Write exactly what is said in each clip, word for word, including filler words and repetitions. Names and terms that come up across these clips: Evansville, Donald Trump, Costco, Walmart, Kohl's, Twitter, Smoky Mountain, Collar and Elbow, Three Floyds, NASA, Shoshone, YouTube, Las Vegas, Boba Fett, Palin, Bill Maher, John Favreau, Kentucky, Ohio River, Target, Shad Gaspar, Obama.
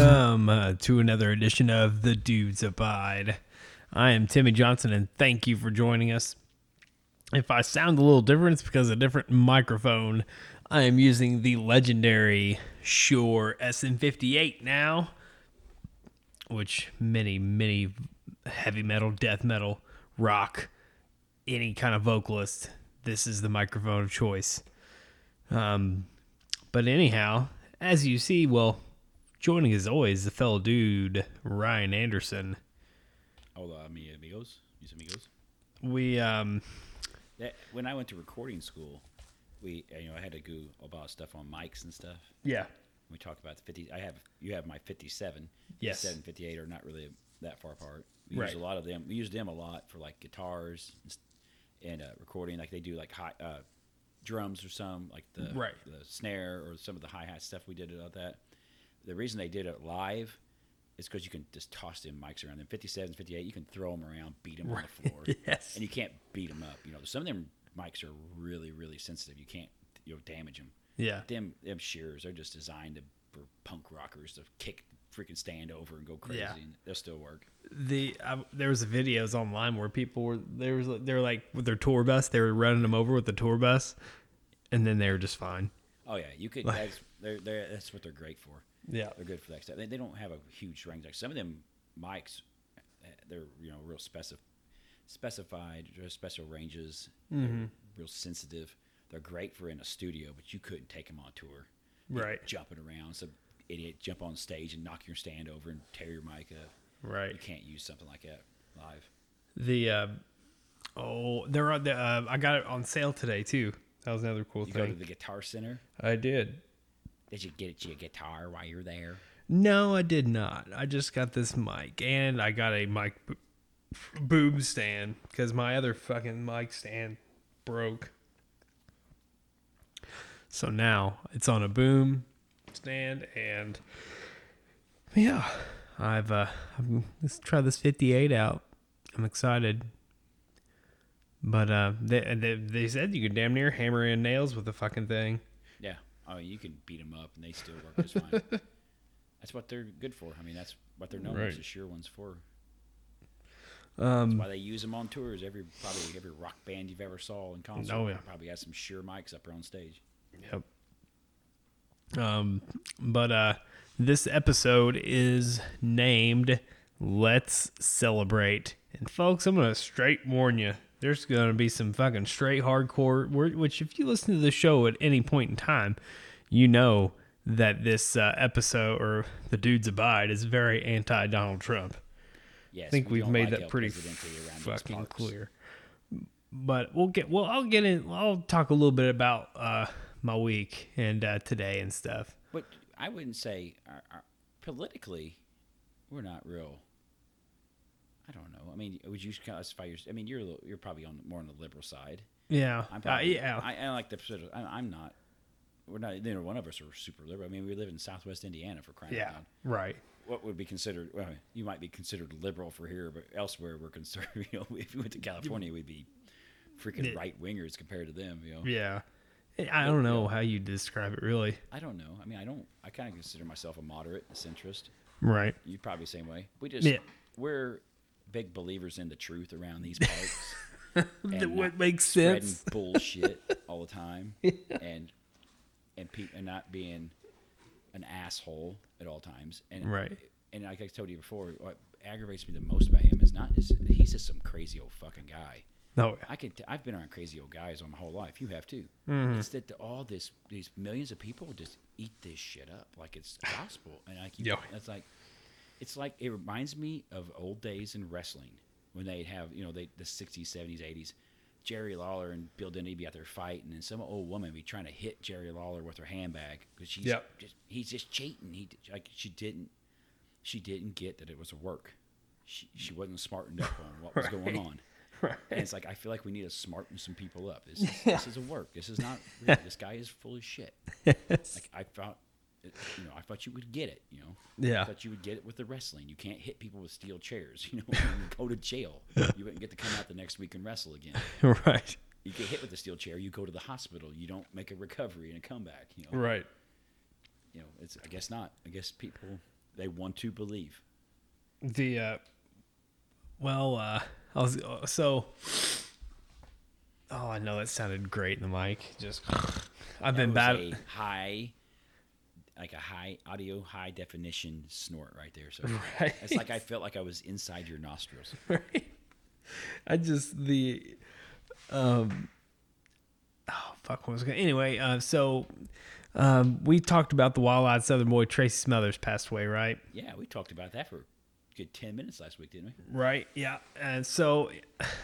Welcome uh, to another edition of The Dudes Abide. I am Timmy Johnson, and thank you for joining us. If I sound a little different, it's because of a different microphone. I am using the legendary Shure S M fifty-eight now, which many, many heavy metal, death metal, rock, any kind of vocalist, this is the microphone of choice. Um, but anyhow, as you see, well... joining, as always, the fellow dude, Ryan Anderson. Hola, mi amigos. Mis amigos. We, um... That, when I went to recording school, we, you know, I had to go about stuff on mics and stuff. Yeah. We talked about the fifty. I have, you have my fifty-seven. Yes. fifty-seven, fifty-eight are not really that far apart. We right. use a lot of them. We use them a lot for, like, guitars and, and uh, recording. Like, they do, like, high, uh, drums or some, like the, right. the snare or some of the hi-hat stuff we did about that. The reason they did it live is because you can just toss them mics around. Them fifty-sevens, fifty-eight, you can throw them around, beat them right. on the floor. Yes. And you can't beat them up. You know, some of them mics are really, really sensitive. You can't, you know, damage them. Yeah. Them, them shears, they're just designed to, for punk rockers to kick the freaking stand over and go crazy. Yeah. And they'll still work. The uh, there was videos online where people were there was they were like with their tour bus, they were running them over with the tour bus, and then they were just fine. Oh yeah, you could. Like, that's, they're, they're, that's what they're great for. Yeah, they're good for that stuff. They, they don't have a huge range. Like some of them mics, they're you know real specif- specified, or special ranges, mm-hmm. real sensitive. They're great for in a studio, but you couldn't take them on tour. Right, like jumping around, some idiot jump on stage and knock your stand over and tear your mic up. Right, you can't use something like that live. The uh, oh, there are the uh, I got it on sale today too. That was another cool you thing. You go to the Guitar Center. I did. Did you get you a guitar while you're there? No, I did not. I just got this mic, and I got a mic bo- boob stand because my other fucking mic stand broke. So now it's on a boom stand, and yeah, I've uh, I'm, let's try this fifty-eight out. I'm excited, but uh, they they, they said you could damn near hammer in nails with the fucking thing. Yeah. Oh, you can beat them up, and they still work just fine. That's what they're good for. I mean, that's what they're known right. as the Shure ones for. Um, that's why they use them on tours. Every probably every rock band you've ever saw in concert oh, yeah. probably has some Shure mics up there on stage. Yep. Um, but uh, this episode is named "Let's Celebrate," and folks, I'm gonna straight warn you. There's going to be some fucking straight hardcore, which if you listen to the show at any point in time, you know that this uh, episode or The Dudes Abide is very anti-Donald Trump. Yes, I think we we've made like that pretty fucking clear. But we'll get, well, I'll get in, I'll talk a little bit about uh, my week and uh, today and stuff. But I wouldn't say our, our, politically, we're not real. I don't know. I mean, would you classify yourself? I mean, you're you're probably on more on the liberal side. Yeah, I'm probably, uh, yeah. I, I like the. I'm not. We're not. Neither one of us are super liberal. I mean, we live in Southwest Indiana for crying yeah, out loud. Yeah, right. What would be considered? Well, you might be considered liberal for here, but elsewhere we're considered. You know, if we went to California, we'd be freaking right wingers compared to them. You know. Yeah. I don't know how you describe it really. I don't know. I mean, I don't. I kind of consider myself a moderate, a centrist. Right. You'd probably the same way. We just yeah. we're. Big believers in the truth around these parts. What makes sense? Bullshit all the time, yeah. and and, pe- and not being an asshole at all times. And right. And like I told you before, what aggravates me the most about him is not is he's just some crazy old fucking guy. No, I can. T- I've been around crazy old guys all my whole life. You have too. Mm-hmm. It's that all this these millions of people just eat this shit up like it's gospel, and like you, that's like. It's like it reminds me of old days in wrestling when they'd have, you know, they, the sixties, seventies, eighties. Jerry Lawler and Bill Dundee be out there fighting, and some old woman be trying to hit Jerry Lawler with her handbag because she's yep. just he's just cheating. He like she didn't she didn't get that it was a work. She she wasn't smartened up on what was right. going on. Right. And it's like I feel like we need to smarten some people up. This is, yeah. this is a work. This is not real. This guy is full of shit. Yes. Like I thought. You know, I thought you would get it. You know, yeah. I thought you would get it with the wrestling. You can't hit people with steel chairs. You know, you go to jail. You wouldn't get to come out the next week and wrestle again. Right. You get hit with a steel chair. You go to the hospital. You don't make a recovery and a comeback. You know. Right. You know, it's. I guess not. I guess people. They want to believe. The, uh, well, uh, I was, so, oh, I know that sounded great in the mic. Just, I've that been bad. High, like a high audio, high definition snort right there. So right. It's like, I felt like I was inside your nostrils. Right. I just, the, um, oh, fuck, what was going to, anyway, uh, so, um, we talked about the wild-eyed Southern boy, Tracy Smothers, passed away, right? Yeah, we talked about that for good ten minutes last week, didn't we? Right. Yeah. And so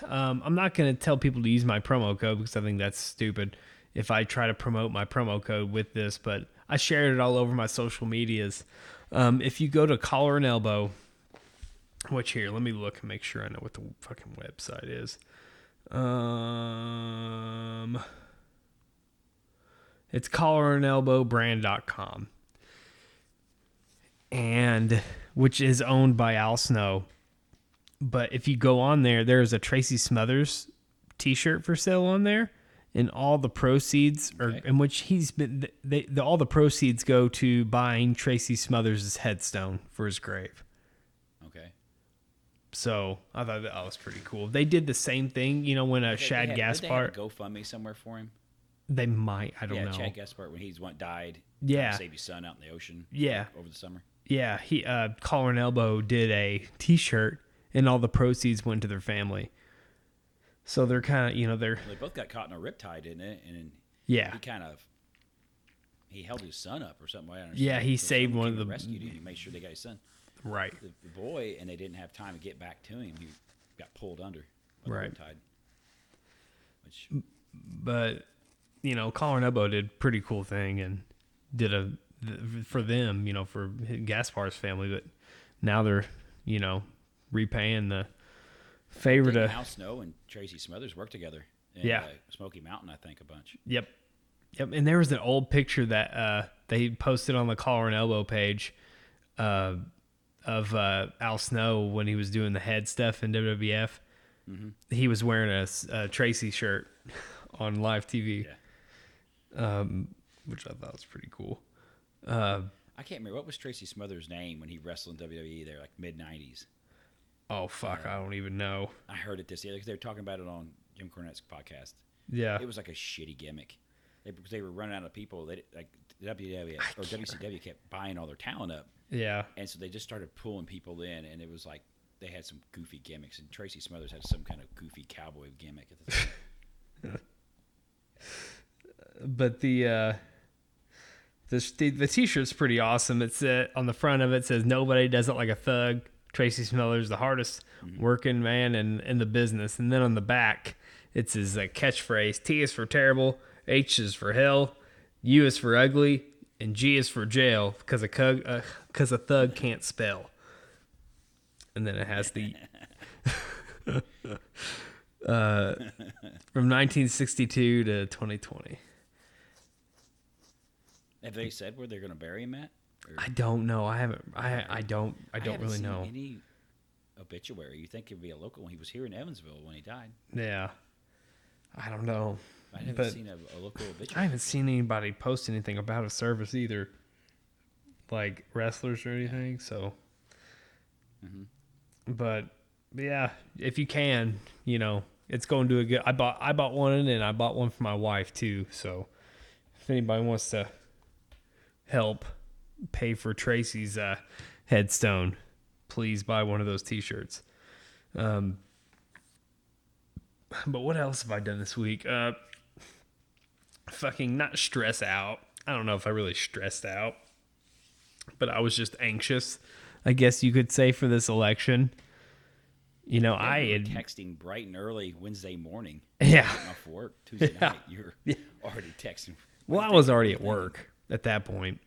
um I'm not going to tell people to use my promo code because I think that's stupid if I try to promote my promo code with this, but I shared it all over my social medias. Um if you go to Collar and Elbow, which here, let me look and make sure I know what the fucking website is. Um it's collar and elbow brand dot com. And which is owned by Al Snow. But if you go on there, there's a Tracy Smothers t-shirt for sale on there, and all the proceeds are okay. in which he's been they, they all the proceeds go to buying Tracy Smothers' headstone for his grave. Okay. So, I thought that was pretty cool. They did the same thing, you know, when a Shad had, Gaspar did they have GoFundMe somewhere for him. They might, I don't yeah, know. Yeah, Shad Gaspar when he's one died, yeah, to save his son out in the ocean. Yeah. Like, over the summer. Yeah, he uh, Collar and Elbow did a T-shirt, and all the proceeds went to their family. So they're kind of, you know, they're... Well, they both got caught in a riptide, didn't it? And yeah. He kind of... He held his son up or something. I don't yeah, he so saved one of the... rescued him and made sure they got his son. Right. The, the boy, and they didn't have time to get back to him. He got pulled under by right. the riptide. Which... But, you know, Collar and Elbow did a pretty cool thing and did a... for them, you know, for Gaspar's family, but now they're, you know, repaying the favor to... Al Snow and Tracy Smothers worked together in yeah. uh, Smoky Mountain, I think, a bunch. Yep. Yep. And there was an old picture that uh, they posted on the Collar and Elbow page uh, of uh, Al Snow when he was doing the head stuff in W W F. Mm-hmm. He was wearing a, a Tracy shirt on live T V, yeah. um, which I thought was pretty cool. Uh, I can't remember. What was Tracy Smothers' name when he wrestled in W W E there, like mid nineties? Oh, fuck. Uh, I don't even know. I heard it this year because they were talking about it on Jim Cornette's podcast. Yeah. It was like a shitty gimmick. They, they were running out of people. They, like W W F or W C W kept buying all their talent up. Yeah. And so they just started pulling people in, and it was like they had some goofy gimmicks, and Tracy Smothers had some kind of goofy cowboy gimmick at the time. But the... Uh... The, the the t-shirt's pretty awesome. It's uh, on the front of it says nobody does it like a thug. Tracy Smothers, the hardest mm-hmm. working man in, in the business. And then on the back, it's his uh, catchphrase: T is for terrible, H is for hell, U is for ugly, and G is for jail because a cug because uh, a thug can't spell. And then it has the uh, from nineteen sixty-two to twenty twenty. Have they said where they're going to bury him at? Or? I don't know. I haven't. I I don't. I don't I really seen know. Any obituary? You think it'd be a local one? He was here in Evansville when he died. Yeah, I don't know. I haven't but seen a, a local obituary. I haven't seen anybody post anything about a service either, like wrestlers or anything. So, mm-hmm. but yeah, if you can, you know, it's going to a good. I bought. I bought one, and I bought one for my wife too. So, if anybody wants to help pay for Tracy's uh, headstone, please buy one of those t-shirts. Um, but what else have I done this week? Uh, fucking not stress out. I don't know if I really stressed out, but I was just anxious, I guess you could say, for this election. You know, yeah, I had texting bright and early Weddsay morning. Yeah. Off work Tuesday yeah. night. You're yeah. already texting. Well, I was already at work at that point.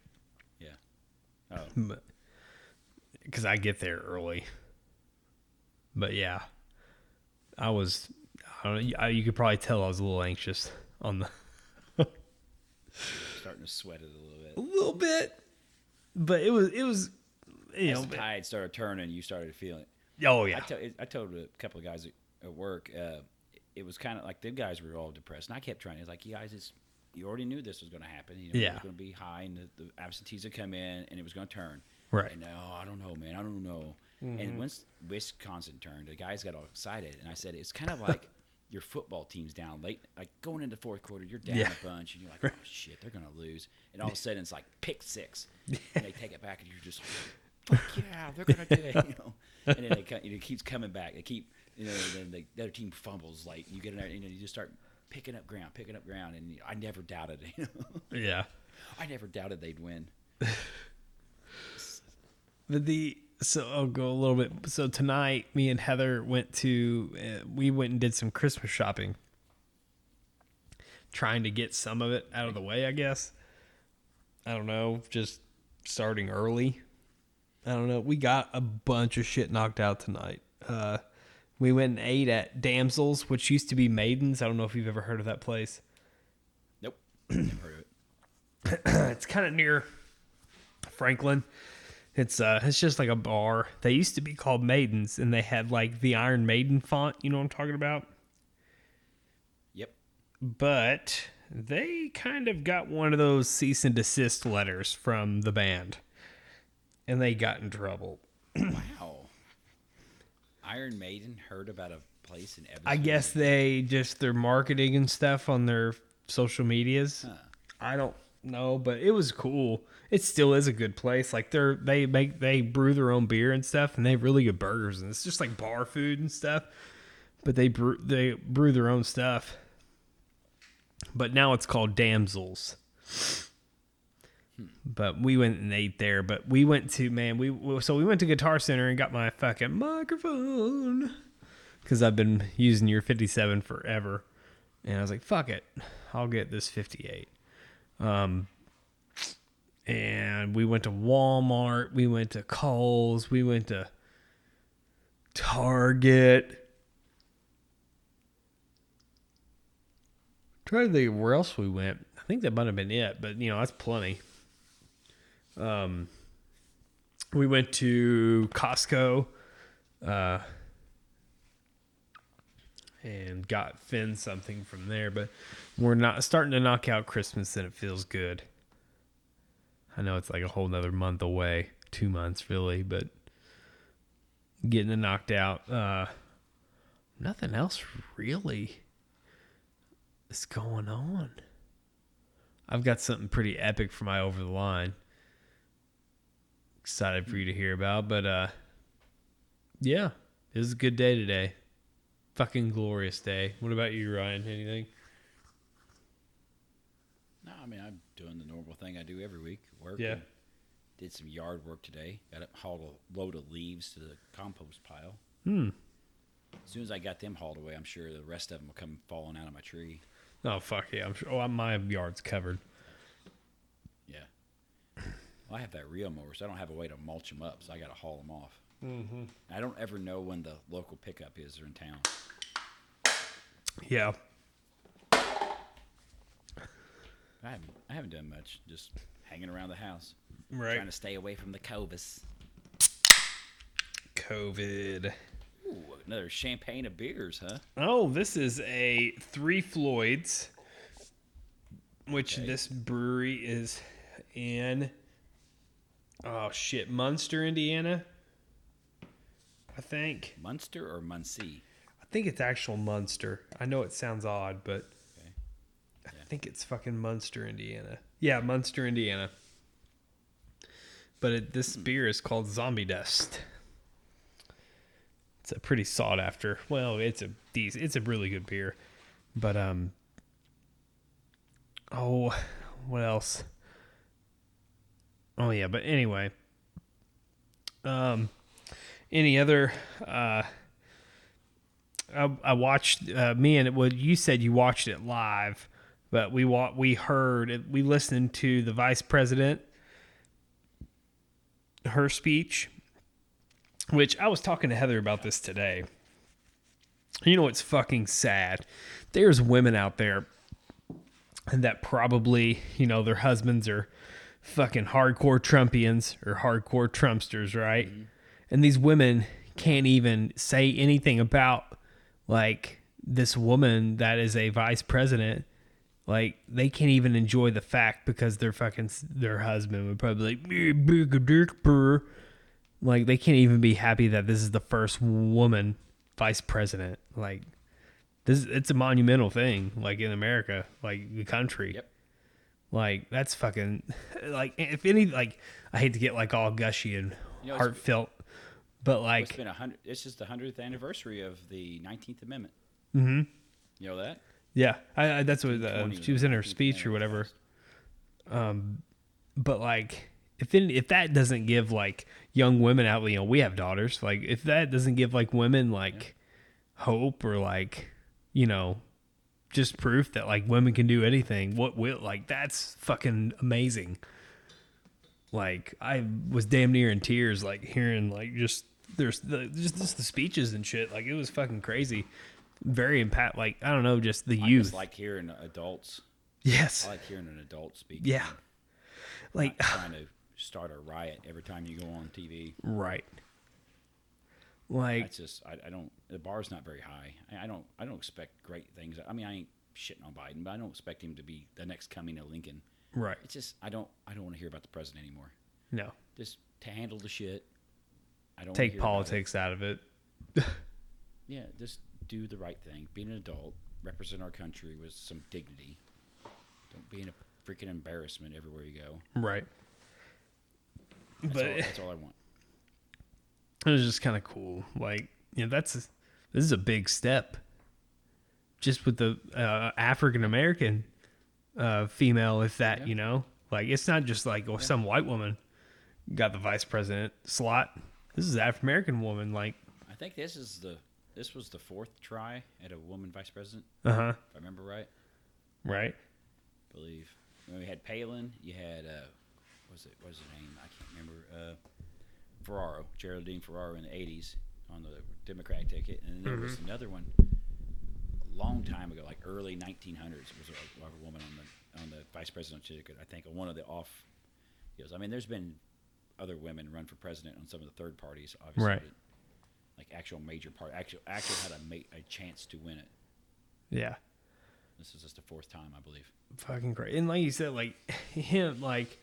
Yeah. Oh. Because I get there early. But yeah, I was, I don't know, I, you could probably tell I was a little anxious on the. Starting to sweat it a little bit. A little bit. But it was, it was, you As know. the tide started turning, you started feeling it. Oh, yeah. I, t- I told a couple of guys at work, uh, it was kind of like the guys were all depressed. And I kept trying to, like, you guys, it's. You already knew this was going to happen. You know, yeah. It was going to be high, and the, the absentees would come in, and it was going to turn. Right. You know, I don't know, man. I don't know. Mm-hmm. And once Wisconsin turned, the guys got all excited, and I said, it's kind of like your football team's down late. Like, going into fourth quarter, you're down yeah. a bunch, and you're like, oh, shit, they're going to lose. And all of a sudden, it's like pick six. And they take it back, and you're just like, fuck yeah, they're going to do it. You know? And then they, it keeps coming back. They keep, you know, then the, the other team fumbles. Like, you get in there, you know, you just start picking up ground, picking up ground, and I never doubted it. You know? Yeah. I never doubted they'd win. But the... So I'll go a little bit. So tonight, me and Heather went to, uh, we went and did some Christmas shopping, trying to get some of it out of the way, I guess. I don't know, just starting early. I don't know. We got a bunch of shit knocked out tonight. Uh, we went and ate at Damsels, which used to be Maidens. I don't know if you've ever heard of that place. Nope. Never heard of it. It's kind of near Franklin. It's uh, it's just like a bar. They used to be called Maidens, and they had like the Iron Maiden font. You know what I'm talking about? Yep. But they kind of got one of those cease and desist letters from the band, and they got in trouble. Wow. Iron Maiden heard about a place in Evansville. I guess they just their marketing and stuff on their social medias. Huh. I don't. No, but it was cool. It still is a good place. Like they're they make they brew their own beer and stuff, and they have really good burgers, and it's just like bar food and stuff. But they brew they brew their own stuff. But now it's called Damsels. Hmm. But we went and ate there. But we went to man we so we went to Guitar Center and got my fucking microphone because I've been using your fifty-seven forever, and I was like, fuck it, I'll get this fifty-eight. Um, and we went to Walmart, we went to Kohl's, we went to Target. Try to think of where else we went. I think that might have been it, but you know, that's plenty. Um, we went to Costco, uh, and got Finn something from there, but we're not starting to knock out Christmas, and it feels good. I know it's like a whole nother month away, two months really, but getting it knocked out. Uh, nothing else really is going on. I've got something pretty epic for my Over the Line. Excited for you to hear about, but uh, yeah, it was a good day today. Fucking glorious day. What about you, Ryan? Anything? No, I mean, I'm doing the normal thing I do every week. Work. Yeah. Did some yard work today. Got up, hauled a load of leaves to the compost pile. Hmm. As soon as I got them hauled away, I'm sure the rest of them will come falling out of my tree. Oh, fuck yeah. I'm sure. Oh, my yard's covered. Yeah. Well, I have that reel mower, so I don't have a way to mulch them up, so I got to haul them off. Mm-hmm. I don't ever know when the local pickup is or in town. Yeah. I haven't, I haven't done much. Just hanging around the house. Right. Trying to stay away from the COVID. COVID. Ooh, another champagne of beers, huh? Oh, this is a Three Floyds, which okay. This brewery is in, oh, shit, Munster, Indiana, I think. Munster or Muncie? I think it's actual Munster. I know it sounds odd, but... I think it's fucking Munster, Indiana. Yeah, Munster, Indiana. But it, this beer is called Zombie Dust. It's a pretty sought after. Well, it's a decent, it's a really good beer. But um, oh, what else? Oh yeah, but anyway, um, any other uh. I, I watched uh, me and well, you said you watched it live. But we wa- we heard, we listened to the vice president, her speech, which I was talking to Heather about this today. You know, it's fucking sad. There's women out there that probably, you know, their husbands are fucking hardcore Trumpians or hardcore Trumpsters, right? Mm-hmm. And these women can't even say anything about, like, this woman that is a vice president. Like, they can't even enjoy the fact because their fucking, their husband would probably be like, like, they can't even be happy that this is the first woman vice president. Like, this, it's a monumental thing, like, in America, like, the country. Yep. Like, that's fucking, like, if any, like, I hate to get, like, all gushy and you know, heartfelt, but, like. It's been a hundred, it's just the hundredth anniversary of the nineteenth Amendment. Mm-hmm. You know that? Yeah, I, I, that's what uh, she was in her speech or whatever. Um, but like, if it, if that doesn't give like young women out, you know, we have daughters. Like, if that doesn't give like women like yeah. hope or like, you know, just proof that like women can do anything. What will like that's fucking amazing. Like, I was damn near in tears, like hearing like just there's the, just, just the speeches and shit. Like, it was fucking crazy. Very impact, like, I don't know, just the I youth. I like hearing adults. Yes. I like hearing an adult speak. Yeah. Like, not trying to start a riot every time you go on T V. Right. Like. That's just, I, I don't, the bar's not very high. I, I don't, I don't expect great things. I mean, I ain't shitting on Biden, but I don't expect him to be the next coming of Lincoln. Right. It's just, I don't, I don't want to hear about the president anymore. No. Just to handle the shit. I don't Take politics out of it. Yeah, just. Do the right thing. Being an adult, represent our country with some dignity. Don't be in a freaking embarrassment everywhere you go. Right. That's but all, that's all I want. It was just kind of cool. Like, you know, that's a, this is a big step. Just with the uh, African American uh, female, if that, yeah. you know, like it's not just like oh, yeah. some white woman got the vice president slot. This is an African American woman. Like, I think this is the. This was the fourth try at a woman vice president, uh-huh. if I remember right. Right. I believe. When we had Palin. You had, uh, what was it, what was her name? I can't remember. Uh, Ferraro, Geraldine Ferraro in the eighties on the Democratic ticket. And then there mm-hmm. was another one a long time ago, like early nineteen hundreds. Was a, a woman on the on the vice presidential ticket, I think, on one of the off deals. I mean, there's been other women run for president on some of the third parties, obviously. Right. Like actual major part, actual actual had a, ma- a chance to win it. Yeah, this is just the fourth time, I believe. Fucking great, and like you said, like him, like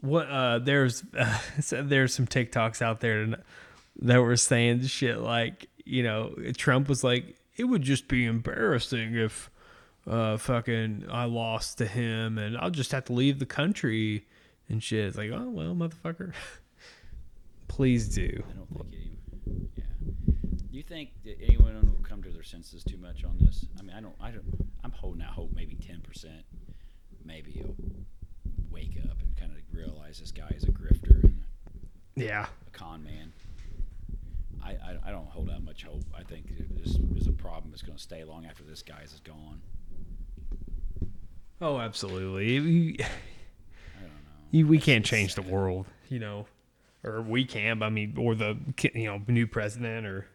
what? Uh, there's uh, so there's some TikToks out there that were saying shit like, you know, Trump was like, it would just be embarrassing if, uh, fucking I lost to him, and I'll just have to leave the country and shit. It's like, oh well, motherfucker, please do. I don't think it even. Yeah. Do you think that anyone will come to their senses too much on this? I mean, I don't. I don't. I'm holding out hope. Maybe ten percent. Maybe he'll wake up and kind of realize this guy is a grifter and a, yeah, a con man. I, I I don't hold out much hope. I think this is a problem that's going to stay long after this guy is gone. Oh, absolutely. I don't know. You, we that's can't change sad. the world, you know, or we can. I mean, or the you know new president or.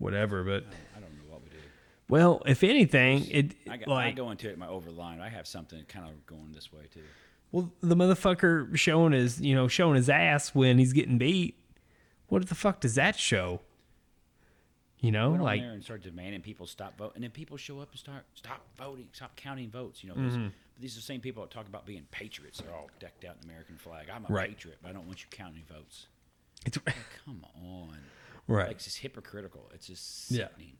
Whatever, but I don't know what we do. Well, if anything, it I, like, I go into it in my overline. I have something kind of going this way too. Well, the motherfucker showing his, you know, showing his ass when he's getting beat. What the fuck does that show? You know, went like on there and start demanding people stop voting, and then people show up and start stop voting, stop counting votes. You know, mm-hmm. these, these are the same people that talk about being patriots. They're all decked out in the American flag. I'm a right. patriot, but I don't want you counting votes. It's like, come on. Right. Like, it's just hypocritical. It's just sickening.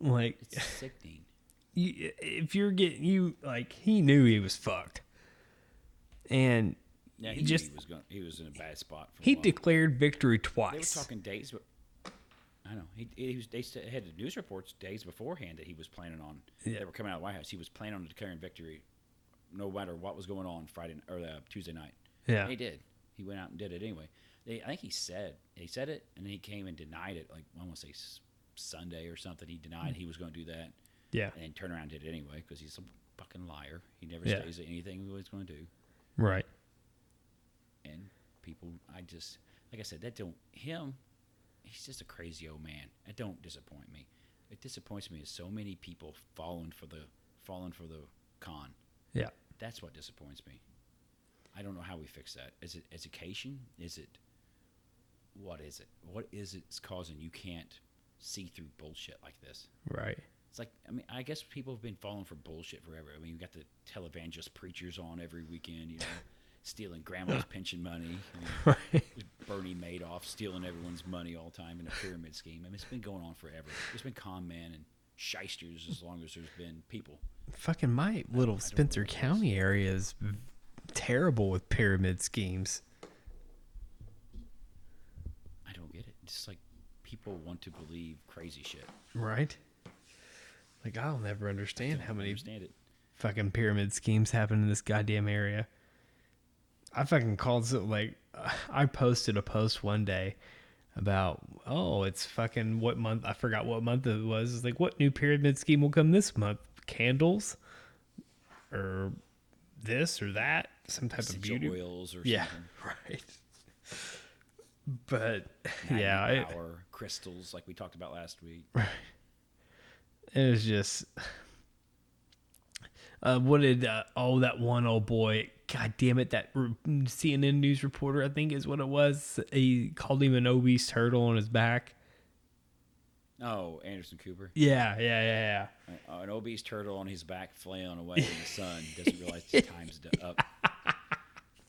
Yeah. Like, it's sickening. You, if you're getting you like he knew he was fucked, and yeah, he, he just knew he was going, he was in a bad spot. For he a while. declared victory twice. They were talking days, but I don't know he, he was. They had the news reports days beforehand that he was planning on. Yeah. They were coming out of the White House. He was planning on declaring victory, no matter what was going on Friday or uh, Tuesday night. Yeah, and he did. He went out and did it anyway. I think he said he said it, and then he came and denied it. Like I want to say Sunday or something, he denied he was going to do that. Yeah, and turned around and did it anyway because he's a fucking liar. He never yeah. stays at anything he was going to do. Right. And people, I just like I said, that don't him. He's just a crazy old man. That don't disappoint me. It disappoints me is so many people falling for the falling for the con. Yeah, that's what disappoints me. I don't know how we fix that. Is it education? Is it What is it? What is it that's causing you can't see through bullshit like this? Right. It's like, I mean, I guess people have been falling for bullshit forever. I mean, you got the televangelist preachers on every weekend, you know, stealing grandma's pension money. I mean, right. Bernie Madoff stealing everyone's money all the time in a pyramid scheme. I mean, it's been going on forever. There's been con men and shysters as long as there's been people. Fucking my little Spencer County area is terrible with pyramid schemes. I don't get it. It's just like people want to believe crazy shit. Right? Like, I'll never understand how many understand it. fucking pyramid schemes happen in this goddamn area. I fucking called, like, I posted a post one day about, oh, it's fucking what month, I forgot what month it was. It's like, what new pyramid scheme will come this month? Candles? Or this or that? Some type Essential of beauty. Oils or yeah, something. Right. But, Magnet yeah. Power, it, crystals, like we talked about last week. Right. It was just, uh, what did, uh, oh, that one old boy, god damn it, that re- C N N news reporter, I think is what it was. He called him an obese turtle on his back. Oh, Anderson Cooper. Yeah, yeah, yeah, yeah. Uh, an obese turtle on his back flailing away in the sun. Doesn't realize his time's up.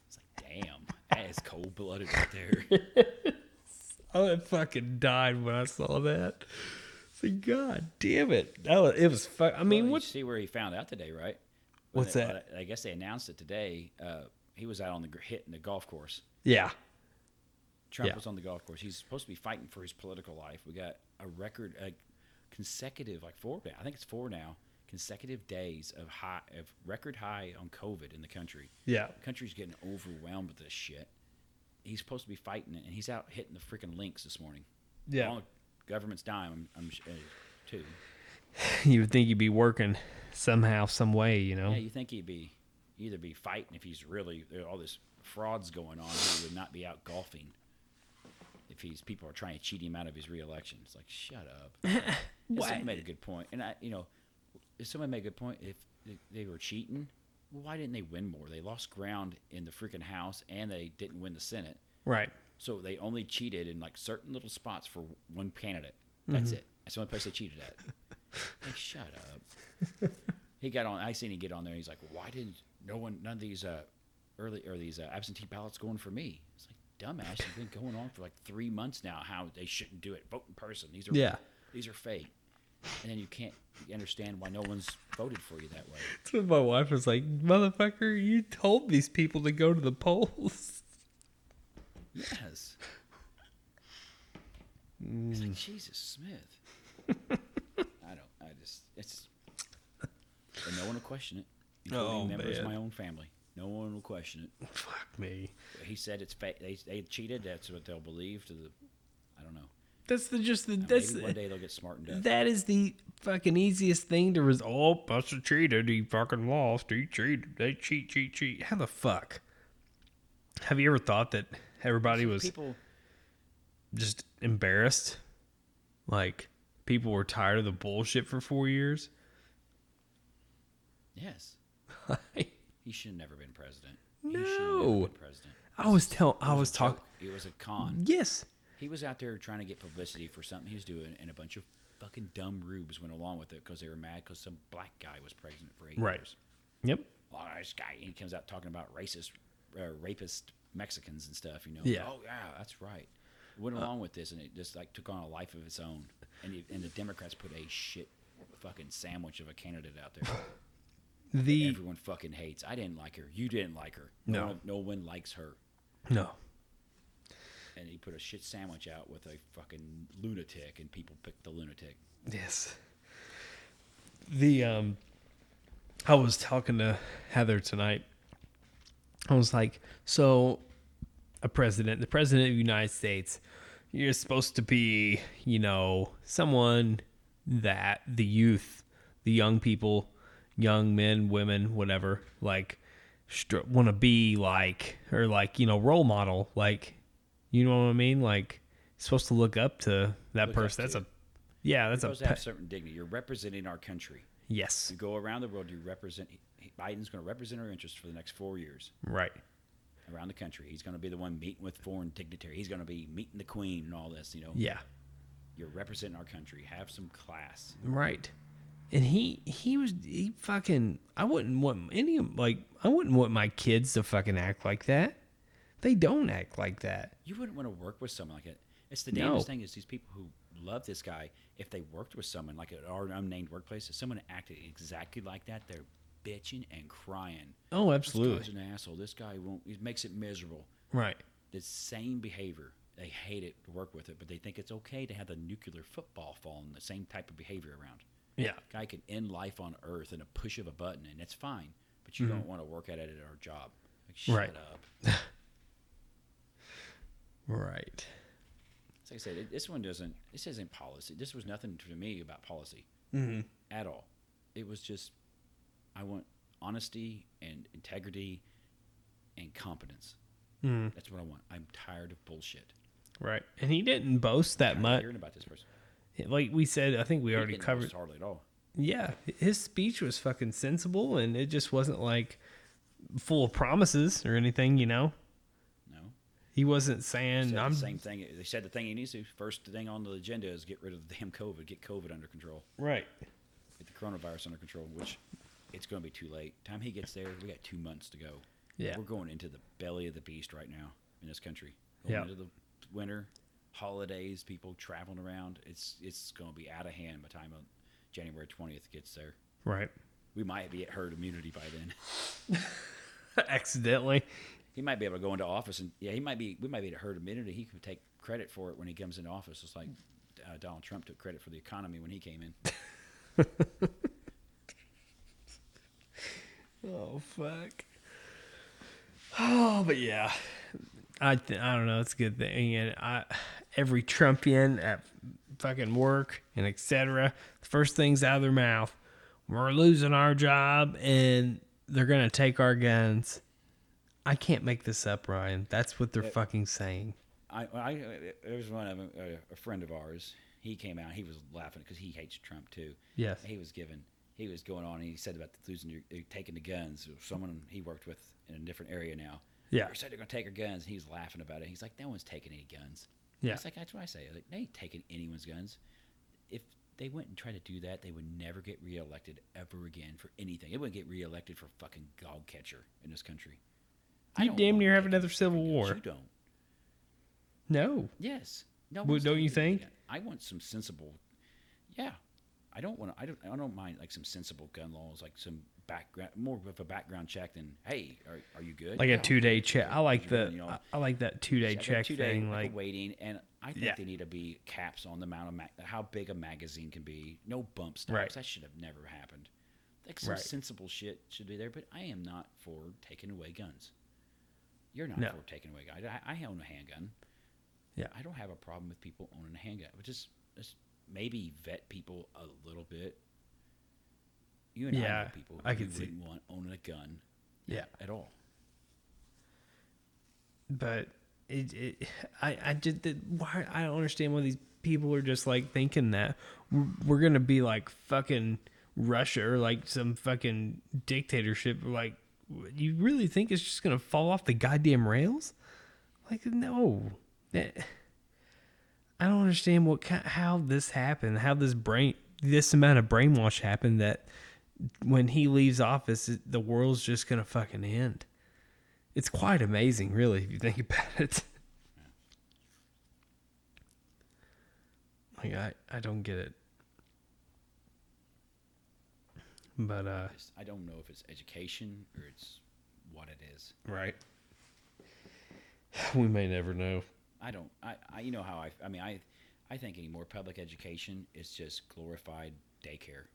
It's like, damn, that is cold-blooded right there. I fucking died when I saw that. God damn it! That was, it was. Fu- I mean, well, what? You see where he found out today, right? When What's they, that? I guess they announced it today. Uh, he was out on the hitting the golf course. Yeah. Trump yeah. was on the golf course. He's supposed to be fighting for his political life. We got a record, a consecutive, like four. I think it's four now. Consecutive days of high, of record high on COVID in the country. Yeah. The country's getting overwhelmed with this shit. He's supposed to be fighting it, and he's out hitting the freaking links this morning. Yeah. All government's dime, I'm, I'm too. You would think he'd be working somehow, some way, you know. Yeah, you think he'd be either be fighting if he's really all this fraud's going on. He would not be out golfing if he's people are trying to cheat him out of his reelection. It's like, shut up. Someone made a good point, and I, you know, if someone made a good point, if they were cheating, well, why didn't they win more? They lost ground in the freaking House, and they didn't win the Senate. Right. So they only cheated in like certain little spots for one candidate. That's mm-hmm. it. That's the only place they cheated at. Like, shut up. He got on. I seen him get on there. He's like, "Why didn't no one? None of these uh, early or these uh, absentee ballots going for me?" It's like, dumbass. It's been going on for like three months now. How they shouldn't do it. Vote in person. These are yeah. These are fake. And then you can't understand why no one's voted for you that way. That's what my wife was like, "Motherfucker, you told these people to go to the polls." Yes. Mm. It's like, Jesus Smith. I don't, I just, it's, and no one will question it. Including oh, members of my own family. No one will question it. Fuck me. He said it's fake. They, they cheated. That's what they'll believe to the, I don't know. That's the, just the, now, that's maybe one day they'll get smartened up. That is the fucking easiest thing to resolve. Oh, Buster cheated. He fucking lost. He cheated. They cheat, cheat, cheat. How the fuck? Have you ever thought that everybody was people, just embarrassed? Like, people were tired of the bullshit for four years? Yes. He should have never been president. No. He should have never been president. I was telling, I was talking. It was a con. Yes. He was out there trying to get publicity for something he was doing, and a bunch of fucking dumb rubes went along with it because they were mad because some black guy was president for eight right. years. Yep. Oh, this guy, he comes out talking about racist, uh, rapist Mexicans and stuff, you know. Yeah. Oh yeah, that's right. It went along uh, with this, and it just like took on a life of its own. And it, and the Democrats put a shit fucking sandwich of a candidate out there. The that everyone fucking hates. I didn't like her. You didn't like her. No, no one, no one likes her. No. And he put a shit sandwich out with a fucking lunatic, and people picked the lunatic. Yes. The um, I was talking to Heather tonight. I was like, so a president, the president of the United States, you're supposed to be, you know, someone that the youth, the young people, young men, women, whatever, like st- want to be like, or like, you know, role model. Like, you know what I mean? Like, you're supposed to look up to that look person. That's to. a, yeah, that's you're a supposed pe- to have certain dignity. You're representing our country. Yes. You go around the world, you represent, Biden's going to represent our interests for the next four years. Right. Around the country. He's going to be the one meeting with foreign dignitaries. He's going to be meeting the queen and all this, you know. Yeah. You're representing our country. Have some class. Right. And he he was he fucking I wouldn't want any like I wouldn't want my kids to fucking act like that. They don't act like that. You wouldn't want to work with someone like it. It's the damnedest no. thing is these people who love this guy. If they worked with someone like at our unnamed workplace, if someone acted exactly like that, they're bitching and crying. Oh, absolutely. This guy's an asshole. This guy won't. He makes it miserable. Right. The same behavior. They hate it to work with it, but they think it's okay to have the nuclear football fall and the same type of behavior around. Yeah. Guy can end life on Earth in a push of a button, and it's fine, but you mm-hmm. don't want to work at it at our job. Like, shut right. up. Right. Like I said, this one doesn't, this isn't policy. This was nothing to me about policy mm-hmm. at all. It was just, I want honesty and integrity and competence. Mm. That's what I want. I'm tired of bullshit. Right. And he didn't boast that I'm much. Hearing about this person. Like we said, I think we he already didn't covered. Boast hardly at all. Yeah. His speech was fucking sensible, and it just wasn't like full of promises or anything, you know? He wasn't saying I'm the same thing. They said the thing he needs to. First thing on the agenda is get rid of the damn COVID. Get COVID under control. Right. Get the coronavirus under control, which it's going to be too late. Time he gets there, we got two months to go. Yeah. We're going into the belly of the beast right now in this country. Yeah. Into the winter, holidays, people traveling around. It's it's going to be out of hand by the time January twentieth gets there. Right. We might be at herd immunity by then. Accidentally. He might be able to go into office and, yeah, he might be, we might be at herd immunity. He could take credit for it when he comes into office. It's like uh, Donald Trump took credit for the economy when he came in. Oh, fuck. Oh, but yeah. I th- I don't know. It's a good thing. And I, every Trumpian at fucking work and et cetera, the first thing's out of their mouth. We're losing our job and they're going to take our guns. I can't make this up, Ryan. That's what they're it, fucking saying. I, I, there was one of them, a friend of ours. He came out. He was laughing because he hates Trump too. Yes. He was giving. He was going on. And he said about the losing, your, taking the guns. Someone he worked with in a different area now. Yeah. They said they're gonna take our guns. And he was laughing about it. He's like, no one's taking any guns. Yeah. It's like that's what I say. Like they ain't taking anyone's guns. If they went and tried to do that, they would never get reelected ever again for anything. They wouldn't get reelected for fucking dog catcher in this country. You damn near have another civil war. You don't. No. Yes. No. Well, don't you think? Again. I want some sensible. Yeah, I don't want. I don't. I don't mind like some sensible gun laws, like some background, more of a background check than hey, are, are you good? Like no. a two day check. I like the. You know, I like that two day yeah, check two-day thing. Like waiting, and I think yeah. they need to be caps on the amount of mag- how big a magazine can be. No bump stops. Right. That should have never happened. Like some right. sensible shit should be there, but I am not for taking away guns. You're not no. for taking away guns. I, I own a handgun. Yeah, I don't have a problem with people owning a handgun. But just, just maybe vet people a little bit. You and yeah, I know people who wouldn't see. want owning a gun yeah. at all. But it, it, I, I did the, why I don't understand why these people are just like thinking that we're, we're gonna be like fucking Russia or like some fucking dictatorship like. You really think it's just going to fall off the goddamn rails? Like, no. I don't understand what how this happened, how this brain, this amount of brainwash happened that when he leaves office, the world's just going to fucking end. It's quite amazing, really, if you think about it. Like, I, I don't get it. But uh, I don't know if it's education or it's what it is. Right. We may never know. I don't. I. I you know how I. I mean, I. I think anymore public education is just glorified daycare.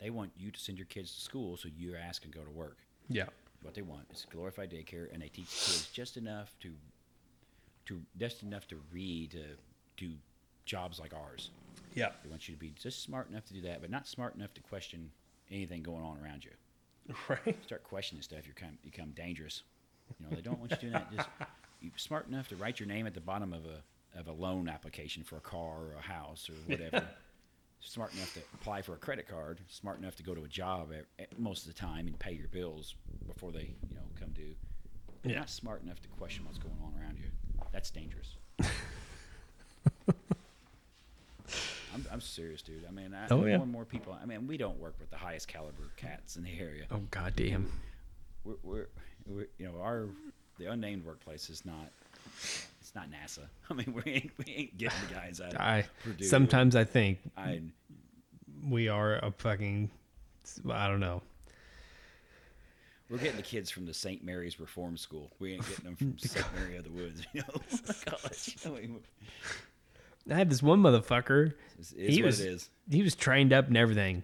They want you to send your kids to school so your ass can go to work. Yeah. What they want is glorified daycare, and they teach kids just enough to, to just enough to read to do jobs like ours. Yeah. They want you to be just smart enough to do that, but not smart enough to question anything going on around you. Right. Start questioning stuff, you become, become dangerous. You know, they don't want you doing that. Just you're smart enough to write your name at the bottom of a of a loan application for a car or a house or whatever. Smart enough to apply for a credit card. Smart enough to go to a job at, at most of the time and pay your bills before they, you know, come due. You're yeah. not smart enough to question what's going on around you. That's dangerous. I'm, I'm serious, dude. I mean, I, oh, more yeah. and more people. I mean, we don't work with the highest caliber cats in the area. Oh, goddamn. We're, we're, we're you know, our the unnamed workplace is not. It's not NASA. I mean, we ain't, we ain't getting the guys out of I, Purdue. Sometimes I think I, we are a fucking. I don't know. We're getting the kids from the Saint Mary's Reform School. We ain't getting them from Saint Mary of the Woods, you know. College. I mean, I had this one motherfucker. It's, it's he what was, it is. He was trained up and everything.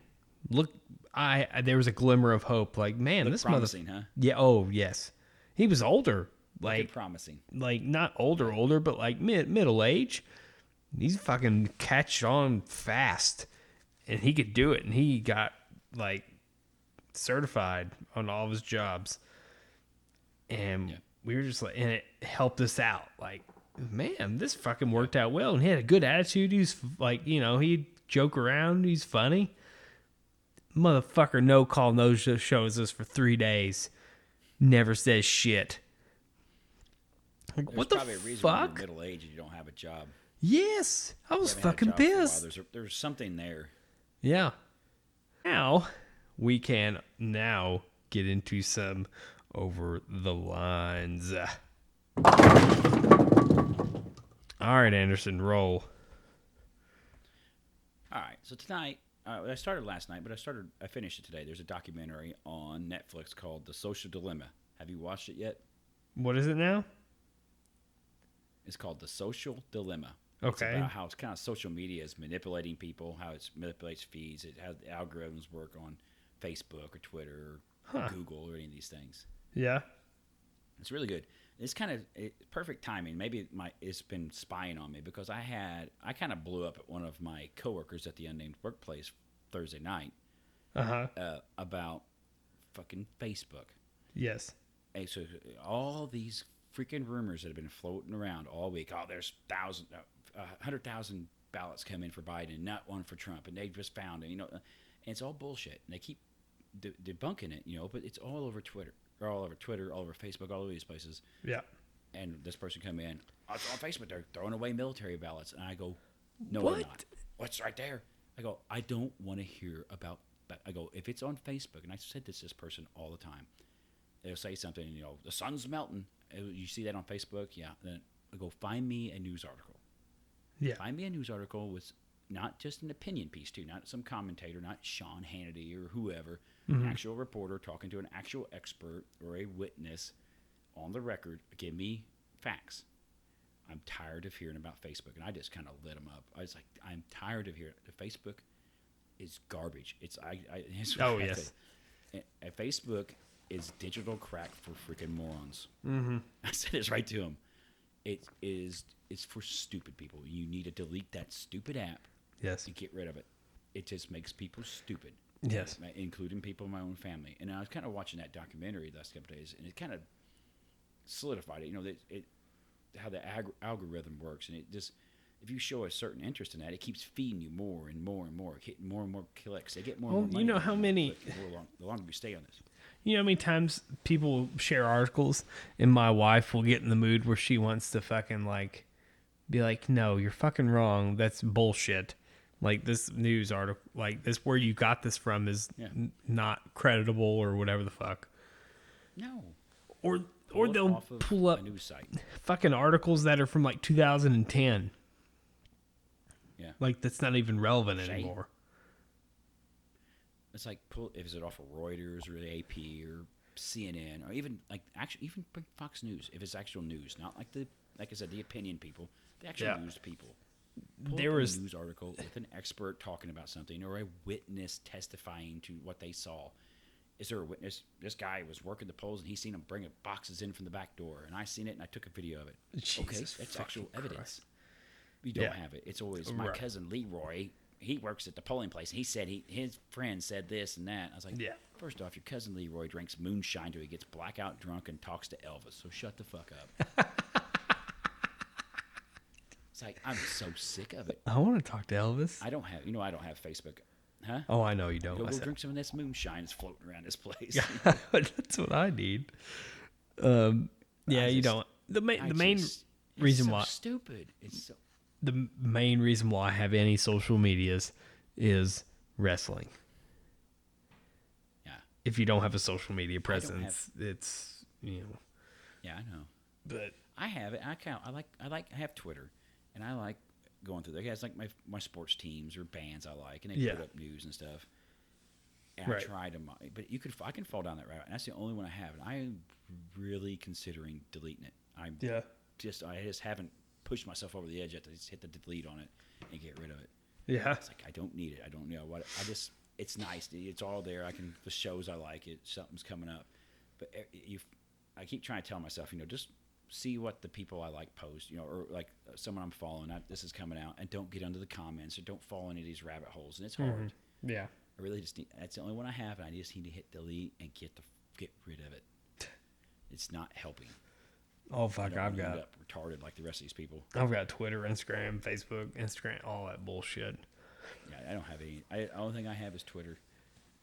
Look, I, I there was a glimmer of hope. Like, man, this promising, mother, huh? Yeah. Oh, yes. He was older. Like promising. Like not older, older, but like mid middle age. He's fucking catch on fast, and he could do it. And he got like certified on all of his jobs, and yeah. we were just like, and it helped us out. Like, man, this fucking worked out well. And he had a good attitude. He's like, you know, he'd joke around. He's funny. Motherfucker, no call, no shows us for three days. Never says shit. Like, what the fuck? There's probably a reason when you're middle age and you don't have a job. Yes. I was fucking pissed. There's, there's something there. Yeah. Now, we can now get into some over the lines. All right, Anderson, roll. All right. So tonight, uh, I started last night, but I started, I finished it today. There's a documentary on Netflix called The Social Dilemma. Have you watched it yet? What is it now? It's called The Social Dilemma. Okay. It's about how it's kind of social media is manipulating people, how it manipulates feeds, it, how the algorithms work on Facebook or Twitter or huh. Google or any of these things. Yeah. It's really good. It's kind of it, perfect timing. Maybe it might, it's been spying on me because I had I kind of blew up at one of my coworkers at the unnamed workplace Thursday night uh-huh. uh, about fucking Facebook. Yes. And so all these freaking rumors that have been floating around all week. Oh, there's thousand, uh, one hundred thousand ballots come in for Biden, not one for Trump, and they just found it. You know, and it's all bullshit. And they keep de- debunking it, you know, but it's all over Twitter, or all over Twitter, all over Facebook, all over these places. Yeah. And this person come in, oh, it's on Facebook, they're throwing away military ballots. And I go, no, what? They're not. What's right there? I go, I don't want to hear about that. I go, if it's on Facebook, and I said this to this person all the time, they'll say something, you know, the sun's melting. You see that on Facebook? Yeah. Then I go, find me a news article. Yeah. Find me a news article with not just an opinion piece, too, not some commentator, not Sean Hannity or whoever, mm-hmm. an actual reporter talking to an actual expert or a witness on the record. Give me facts. I'm tired of hearing about Facebook. And I just kind of lit them up. I was like, I'm tired of hearing it. Facebook is garbage. It's I. I it's oh, yes. And, and Facebook is digital crack for freaking morons. Mm-hmm. I said this right to him. It is. It's for stupid people. You need to delete that stupid app. Yes. And get rid of it. It just makes people stupid. Yes. Including people in my own family. And I was kind of watching that documentary the last couple of days, and it kind of solidified it. You know, it, it how the ag- algorithm works, and it just. If you show a certain interest in that, it keeps feeding you more and more and more, hitting more and more clicks. They get more well, and more money. You know how many... More long, the longer you stay on this. You know how many times people share articles, and my wife will get in the mood where she wants to fucking, like, be like, no, you're fucking wrong. That's bullshit. Like, this news article, like, this where you got this from is yeah. n- not creditable or whatever the fuck. No. Or, or they'll of pull up a news site. Fucking articles that are from, like, two thousand ten. Yeah. Like, that's not even relevant Shame. anymore. It's like, pull, is it off of Reuters or the A P or C N N or even, like, actually, even Fox News, if it's actual news, not like the, like I said, the opinion people, the actual yeah. news people. Pull there was a news article with an expert talking about something or a witness testifying to what they saw. Is there a witness? This guy was working the polls and he seen him bringing boxes in from the back door, and I seen it and I took a video of it. Jesus okay, that's actual Christ. evidence. You don't yeah. have it. It's always my right. cousin Leroy. He works at the polling place. He said he his friend said this and that. I was like, yeah. First off, your cousin Leroy drinks moonshine till he gets blackout drunk and talks to Elvis. So shut the fuck up. It's like, I'm so sick of it. I want to talk to Elvis. I don't have, you know, I don't have Facebook, huh? Oh, I know you don't. Go, go drink some of this moonshine that's floating around this place. That's what I need. Um, yeah, I just, you don't. The, ma- the main just, reason it's so why stupid. It's so. the main reason why I have any social medias is wrestling. Yeah. If you don't have a social media presence, have, it's, you know. Yeah, I know. But I have it. I count. I like. I like. I have Twitter, and I like going through there. It's like my my sports teams or bands I like, and they yeah. put up news and stuff. And right. I try to, but you could. I can fall down that rabbit. And that's the only one I have, and I am really considering deleting it. I yeah. just I just haven't pushed myself over the edge yet to just hit the delete on it and get rid of it. Yeah, it's like I don't need it. I don't know what. I just it's nice. It's all there. I can the shows I like. It something's coming up, but you. I keep trying to tell myself, you know, just see what the people I like post, you know, or like someone I'm following, I, this is coming out, and don't get under the comments or don't fall into these rabbit holes, and it's hard. Mm-hmm. Yeah. I really just need, that's the only one I have, and I just need to hit delete and get the get rid of it. It's not helping. Oh, fuck, I've end got... up retarded like the rest of these people. I've got Twitter, Instagram, Facebook, Instagram, all that bullshit. Yeah, I don't have any. I, the only thing I have is Twitter.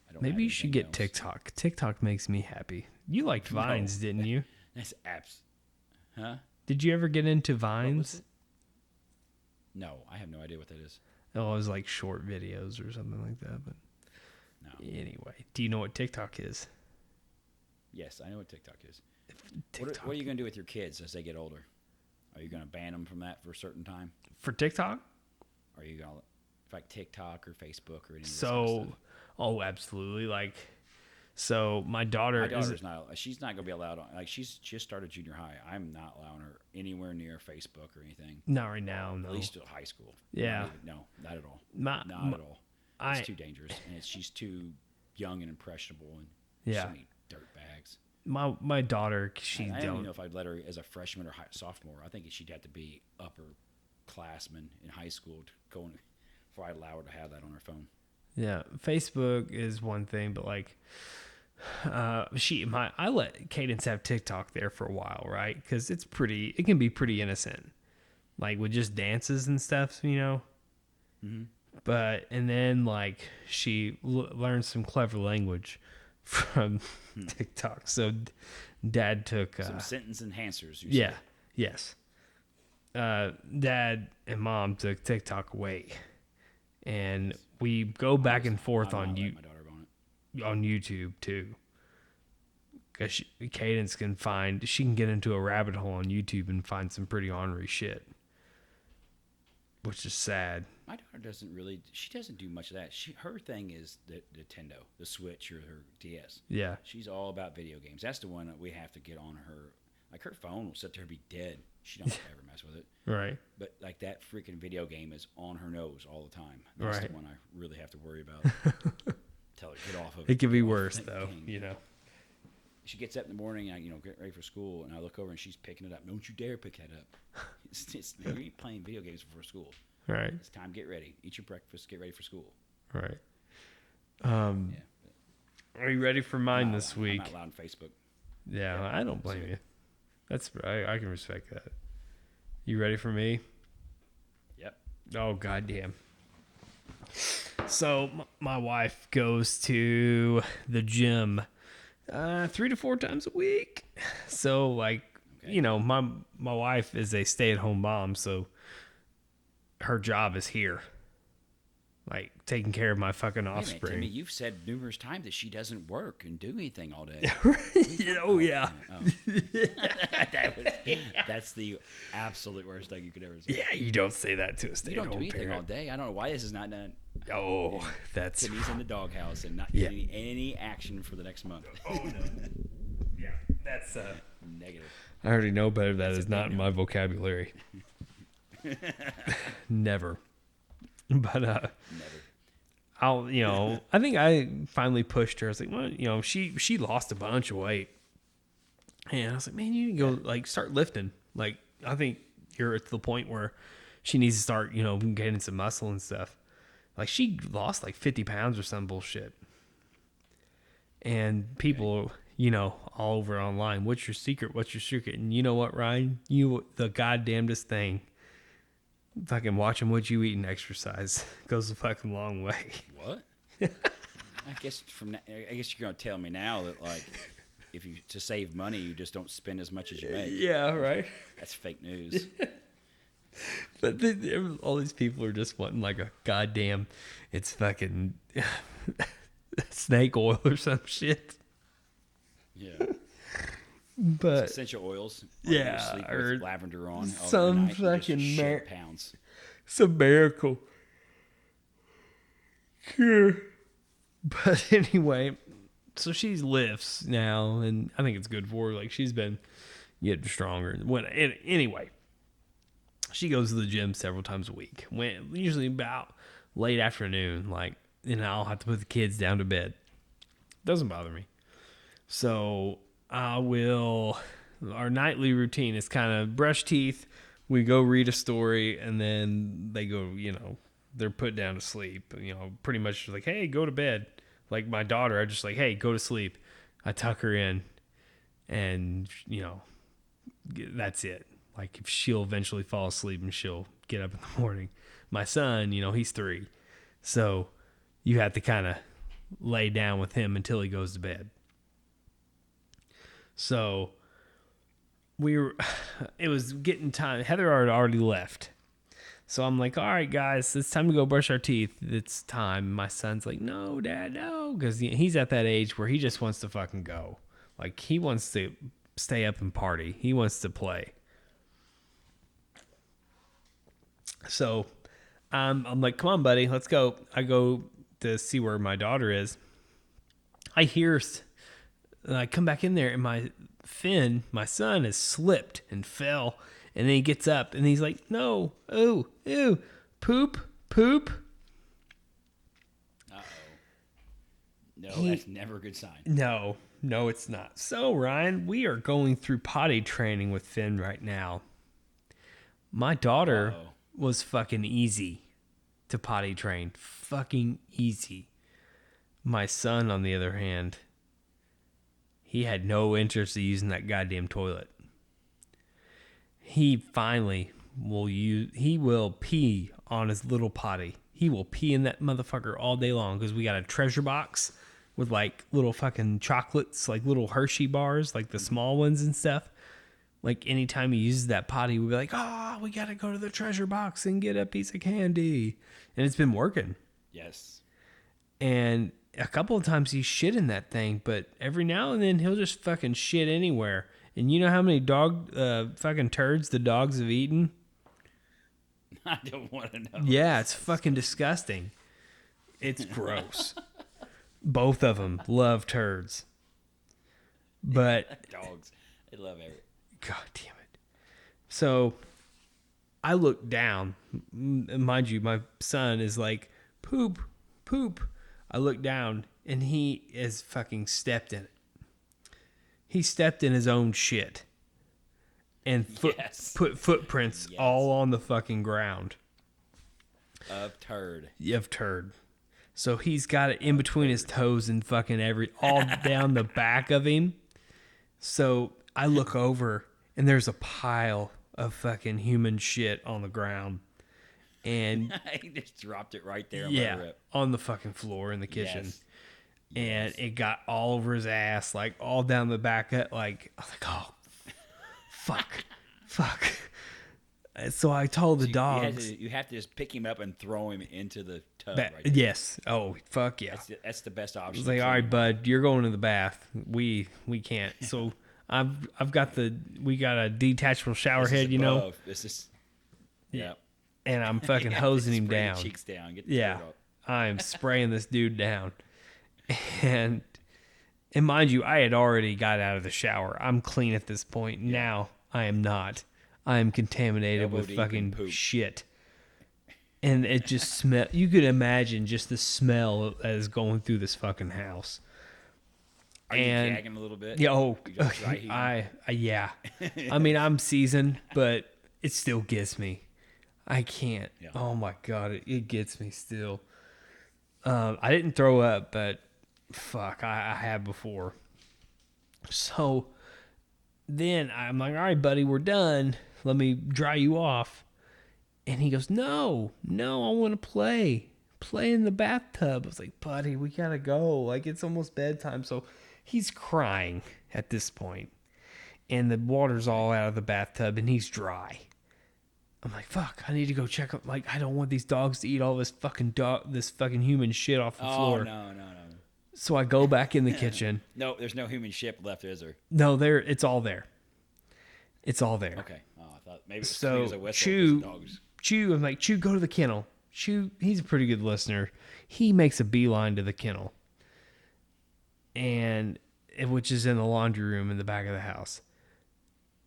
I don't Maybe you should get else. TikTok. TikTok makes me happy. You liked Vines, no. didn't you? That's apps. Huh? Did you ever get into Vines? No, I have no idea what that is. Oh, it was like short videos or something like that. But no. Anyway, do you know what TikTok is? Yes, I know what TikTok is. TikTok. What, are, what are you going to do with your kids as they get older? Are you going to ban them from that for a certain time? For TikTok? Are you going to like TikTok or Facebook or anything? So, kind of stuff? Oh, absolutely. Like. So my daughter, my daughter's is, not. She's not gonna be allowed on. Like she's just started junior high. I'm not allowing her anywhere near Facebook or anything. Not right now. No. At least at high school. Yeah. Not even, no, not at all. My, not my, at all. It's I, too dangerous, and it's, she's too young and impressionable, and yeah. so many dirt bags. My my daughter, she. I, I don't know if I'd let her as a freshman or high, sophomore. I think she'd have to be upperclassman in high school to go in, before I'd allow her to have that on her phone. Yeah, Facebook is one thing, but like, uh, she, my, I let Cadence have TikTok there for a while, right? Because it's pretty, it can be pretty innocent, like with just dances and stuff, you know. Mm-hmm. But and then like she l- learned some clever language from hmm. TikTok, so d- Dad took uh, some sentence enhancers. You yeah, said. yes. Uh, Dad and Mom took TikTok away, and. We go back and forth on, you, on, on YouTube, too. Because Cadence can find... She can get into a rabbit hole on YouTube and find some pretty ornery shit. Which is sad. My daughter doesn't really... She doesn't do much of that. She, her thing is the, the Nintendo, the Switch, or her D S. Yeah. She's all about video games. That's the one that we have to get on her... Like, her phone will sit there and be dead. She don't ever mess with it. Right. But, like, that freaking video game is on her nose all the time. That's right. The one I really have to worry about. Tell her, get off of it. It could be worse, though, game. You know. She gets up in the morning, and I, you know, get ready for school, and I look over, and she's picking it up. Don't you dare pick that up. It's just, you ain't playing video games before school. Right. It's time to get ready. Eat your breakfast. Get ready for school. Right. Um, yeah, are you ready for mine I'm this loud, week? I'm not loud on Facebook. Yeah, yeah I don't blame so, you. That's I, I can respect that. You ready for me? Yep. Oh, goddamn. So m- my wife goes to the gym uh, three to four times a week. So like, okay. you know, my my wife is a stay-at-home mom, so her job is here, like taking care of my fucking offspring. Wait a minute, Timmy, you've said numerous times that she doesn't work and do anything all day. oh, yeah. Oh. that was, yeah. That's the absolute worst thing you could ever say. Yeah, you don't say that to a stay-at-home parent. You don't do anything parent. all day. I don't know why this is not done. Oh, yeah. That's... Timmy's in the doghouse and not yeah. getting any action for the next month. oh, no. Yeah, that's... Uh, Negative. I already know better. That that's is not in my vocabulary. Never. But, uh, Never. I'll, you know, I think I finally pushed her. I was like, well, you know, she, she lost a bunch of weight. And I was like, man, you need to go, like, start lifting. Like, I think you're at the point where she needs to start, you know, gaining some muscle and stuff. Like, she lost like fifty pounds or some bullshit. And people, you know, all over online, what's your secret? What's your secret? And you know what, Ryan? You, the goddamnedest thing. Fucking watching what you eat and exercise goes a fucking long way. What? I guess from now, I guess you're gonna tell me now that like if you to save money you just don't spend as much as you make. Yeah, right. That's fake news. But the, all these people are just wanting like a goddamn, it's fucking snake oil or some shit. Yeah. But it's essential oils. Yeah. Sleep with or lavender on. Some fucking mar- pounds. It's a miracle. Cure. But anyway, so she lifts now, and I think it's good for her. Like, she's been getting stronger. When anyway. She goes to the gym several times a week, when usually about late afternoon, like, and I'll have to put the kids down to bed. Doesn't bother me. So I will, our nightly routine is kind of brush teeth, we go read a story, and then they go, you know, they're put down to sleep. You know, pretty much like, hey, go to bed. Like my daughter, I just like, hey, go to sleep. I tuck her in and, you know, that's it. Like, if she'll eventually fall asleep and she'll get up in the morning. My son, you know, he's three. So you have to kind of lay down with him until he goes to bed. So we were, it was getting time. Heather had already left. So I'm like, all right, guys, it's time to go brush our teeth. It's time. My son's like, no, Dad, no. Because he's at that age where he just wants to fucking go. Like, he wants to stay up and party. He wants to play. So um, I'm like, come on, buddy, let's go. I go to see where my daughter is. I hear, I come back in there, and my Finn, my son, has slipped and fell. And then he gets up, and he's like, no, ooh, ooh, poop, poop. Uh-oh. No, he, that's never a good sign. No, no, it's not. So, Ryan, we are going through potty training with Finn right now. My daughter... Uh-oh. Was fucking easy to potty train. Fucking easy. My son, on the other hand, he had no interest in using that goddamn toilet. He finally will use, he will pee on his little potty. He will pee in that motherfucker all day long because we got a treasure box with like little fucking chocolates, like little Hershey bars, like the small ones and stuff. Like, anytime he uses that potty, we'll be like, oh, we got to go to the treasure box and get a piece of candy. And it's been working. Yes. And a couple of times he shit in that thing, but every now and then he'll just fucking shit anywhere. And you know how many dog uh, fucking turds the dogs have eaten? I don't want to know. Yeah, it's fucking disgusting. It's gross. Both of them love turds. But... dogs, they love everything. God damn it. So I look down. Mind you, my son is like, poop, poop. I look down, and he is fucking stepped in it. He stepped in his own shit and foot, yes. put footprints yes. all on the fucking ground. Of turd. Of turd. So he's got it in between his toes and fucking every, all down the back of him. So I look over. And there's a pile of fucking human shit on the ground. And he just dropped it right there. On yeah, my rip. On the fucking floor in the kitchen. Yes. And yes. It got all over his ass, like all down the back. Like, I was like, oh, fuck, fuck. And so I told so the you, dogs. You, to, you have to just pick him up and throw him into the tub. Ba- right there. Yes. Oh, fuck yeah. That's the, that's the best option. I was like, all right, bud, you're going to the bath. We we can't. So... I've I've got the we got a detachable shower head, you know. This is yeah, and I'm fucking hosing him down. Cheeks down. Get the yeah, I'm spraying this dude down, and and mind you, I had already got out of the shower. I'm clean at this point. Yeah. Now I am not. I am contaminated Elbow with fucking shit, and it just smell. You could imagine just the smell that is going through this fucking house. Are you and, gagging a little bit? Yeah, oh, okay, I, I, yeah. I mean, I'm seasoned, but it still gets me. I can't. Yeah. Oh, my God. It, it gets me still. Um, I didn't throw up, but fuck, I, I have before. So then I'm like, all right, buddy, we're done. Let me dry you off. And he goes, no, no, I want to play. Play in the bathtub. I was like, buddy, we got to go. Like, it's almost bedtime, so... He's crying at this point, and the water's all out of the bathtub, and he's dry. I'm like, fuck, I need to go check up. Like, I don't want these dogs to eat all this fucking dog, this fucking human shit off the oh, floor. Oh, no, no, no. So I go back in the kitchen. No, there's no human shit left, is there? No, there. It's all there. It's all there. Okay. Oh, I thought maybe it was, so it was a whistle. Chew, dogs. Chew, I'm like, Chew, go to the kennel. Chew, he's a pretty good listener. He makes a beeline to the kennel, and which is in the laundry room in the back of the house.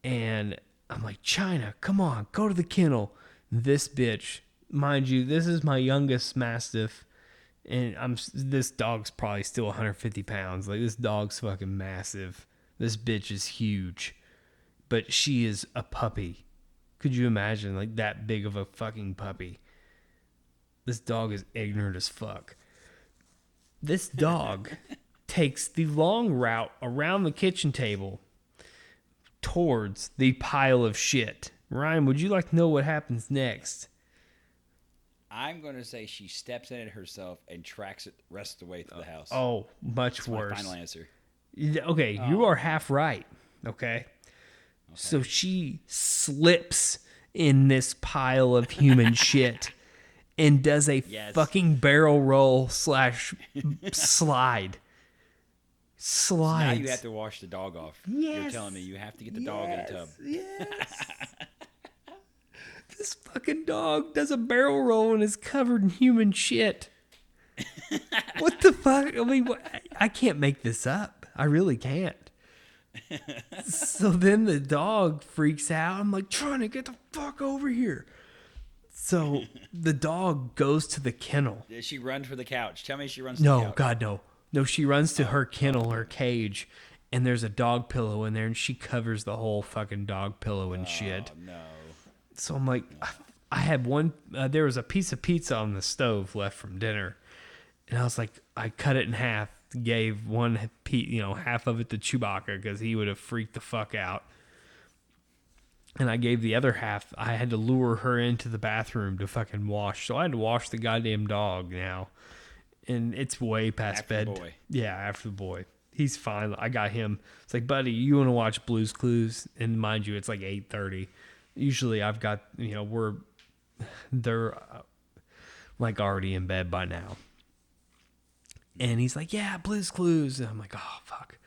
And I'm like, China, come on, go to the kennel. This bitch, mind you, this is my youngest Mastiff, and I'm this dog's probably still one hundred fifty pounds. Like, this dog's fucking massive. This bitch is huge, but she is a puppy. Could you imagine, like, that big of a fucking puppy? This dog is ignorant as fuck. This dog takes the long route around the kitchen table towards the pile of shit. Ryan, would you like to know what happens next? I'm going to say she steps in it herself and tracks it the rest of the way through the house. Oh, much That's worse. My final answer. Okay, oh. You are half right. Okay. Okay. So she slips in this pile of human shit and does a yes. fucking barrel roll slash slide. Slides. So now you have to wash the dog off. Yes. You're telling me you have to get the yes. dog in a tub. Yes. This fucking dog does a barrel roll and is covered in human shit. What the fuck? I mean, what, I can't make this up. I really can't. So then the dog freaks out. I'm like, trying to get the fuck over here. So the dog goes to the kennel. Did she run for the couch? Tell me she runs to no, the couch. No, God, no. No, she runs to her kennel, her cage, and there's a dog pillow in there, and she covers the whole fucking dog pillow and oh, shit. No. So I'm like, no. I had one, uh, there was a piece of pizza on the stove left from dinner, and I was like, I cut it in half. Gave one, you know, half of it to Chewbacca because he would have freaked the fuck out. And I gave the other half. I had to lure her into the bathroom to fucking wash. So I had to wash the goddamn dog now, and it's way past after bed. The boy. Yeah, after the boy, he's fine. I got him. It's like, buddy, you want to watch Blue's Clues? And mind you, it's like eight thirty. Usually, I've got you know we're they're uh, like already in bed by now. And he's like, yeah, Blue's Clues. And I'm like, oh, fuck.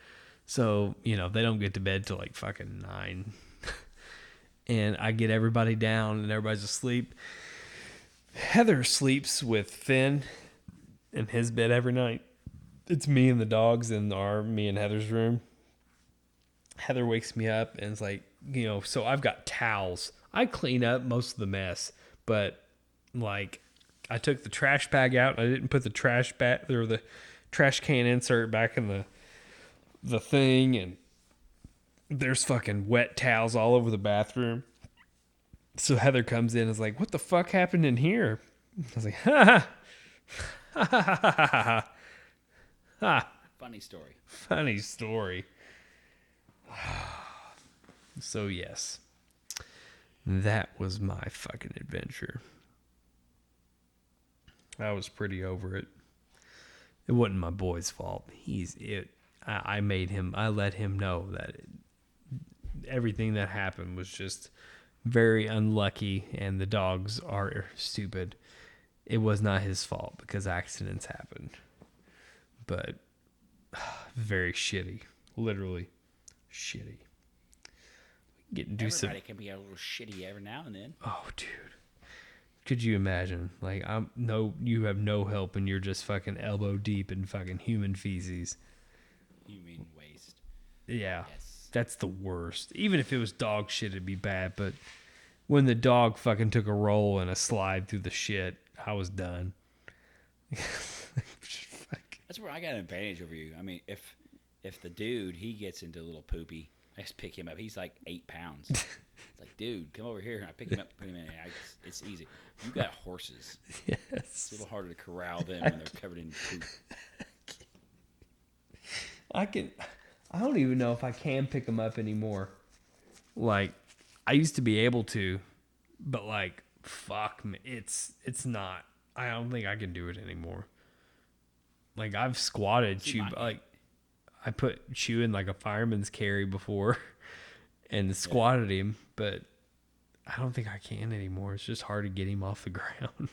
So, you know, they don't get to bed till like fucking nine. And I get everybody down and everybody's asleep. Heather sleeps with Finn in his bed every night. It's me and the dogs in our, me and Heather's room. Heather wakes me up and it's like, you know, so I've got towels. I clean up most of the mess, but like... I took the trash bag out. I didn't put the trash bag or the trash can insert back in the the thing, and there's fucking wet towels all over the bathroom. So Heather comes in and is like, "What the fuck happened in here?" I was like, "Ha ha ha ha ha ha ha ha." Funny story. Funny story. So yes, that was my fucking adventure. I was pretty over it. It wasn't my boy's fault. He's it. I, I made him. I let him know that it, everything that happened was just very unlucky, and the dogs are stupid. It was not his fault because accidents happened, but uh, very shitty. Literally shitty. Getting do some. Everybody can be a little shitty every now and then. Oh, dude. Could you imagine? Like, I'm no, you have no help, and you're just fucking elbow deep in fucking human feces. You mean waste? Yeah, yes. That's the worst. Even if it was dog shit, it'd be bad. But when the dog fucking took a roll and a slide through the shit, I was done. That's where I got an advantage over you. I mean, if if the dude he gets into a little poopy, I just pick him up. He's like eight pounds. It's like, dude, come over here. And I pick him up, put him in. I, it's easy. You got horses. Yes. It's a little harder to corral them when they're covered in poop. I can. I don't even know if I can pick them up anymore. Like, I used to be able to, but like, fuck, man, it's it's not. I don't think I can do it anymore. Like, I've squatted chew, like I put Chew in like a fireman's carry before. And squatted him, but I don't think I can anymore. It's just hard to get him off the ground.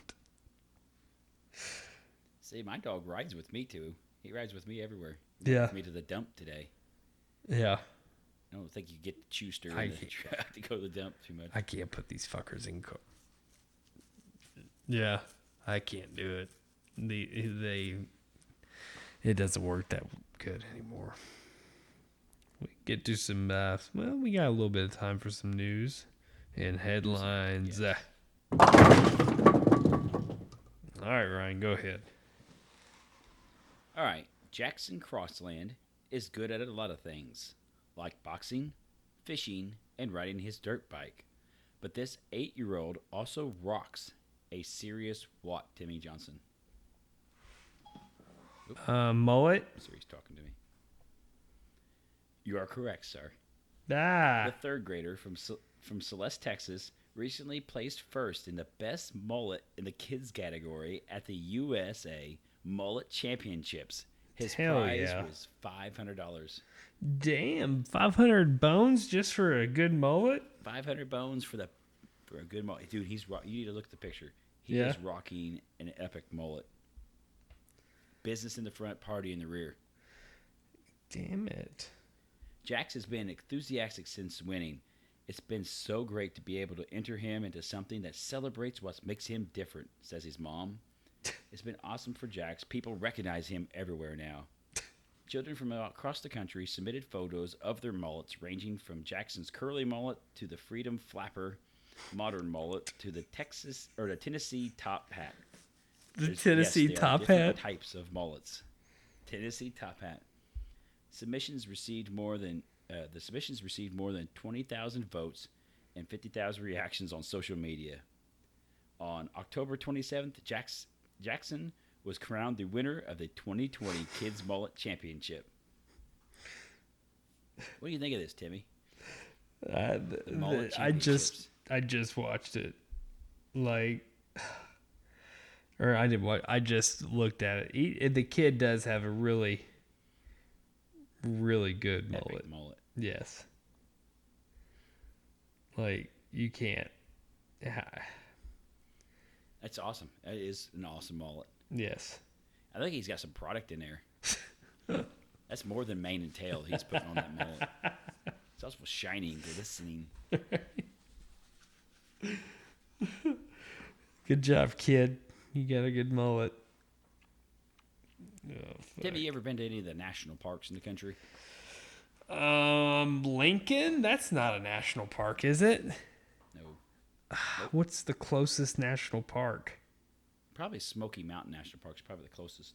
See, my dog rides with me, too. He rides with me everywhere. He yeah. took me to the dump today. Yeah. I don't think you get the Chewster in the truck to go to the dump too much. I can't put these fuckers in. Co- yeah, I can't do it. They, they, it doesn't work that good anymore. We get to some, uh, well, we got a little bit of time for some news and headlines. Yes. All right, Ryan, go ahead. All right, Jackson Crossland is good at a lot of things, like boxing, fishing, and riding his dirt bike. But this eight-year-old also rocks a serious what, Timmy Johnson? Oop. Uh, mullet? Siri's talking to me. You are correct, sir. Ah. The third grader from from Celeste, Texas, recently placed first in the best mullet in the kids category at the U S A Mullet Championships. His Hell prize yeah. was five hundred dollars. Damn, five hundred bones just for a good mullet? five hundred bones for the for a good mullet. Dude, he's rock, you need to look at the picture. He yeah. is rocking an epic mullet. Business in the front, party in the rear. Damn it. Jax has been enthusiastic since winning. It's been so great to be able to enter him into something that celebrates what makes him different, says his mom. It's been awesome for Jax. People recognize him everywhere now. Children from across the country submitted photos of their mullets, ranging from Jackson's curly mullet to the Freedom Flapper modern mullet to the Texas or the Tennessee top hat. The There's, Tennessee yes, there top are different hat. Types of mullets. Tennessee top hat. Submissions received more than uh, the submissions received more than twenty thousand votes and fifty thousand reactions on social media. On October twenty-seventh, Jackson. Jackson was crowned the winner of the twenty twenty Kids Mullet Championship. What do you think of this, Timmy? Uh, the, the, I just I just watched it, like, or I didn't watch. I just looked at it. He, the kid does have a really, really good mullet. Epic mullet. Yes. Like you can't. That's awesome. That is an awesome mullet. Yes. I think he's got some product in there. That's more than mane and tail he's putting on that mullet. It's also shining, glistening. Good job, kid. You got a good mullet. Oh, have you ever been to any of the national parks in the country? Um, Lincoln? That's not a national park, is it? Nope. What's the closest national park? Probably Smoky Mountain National Park is probably the closest.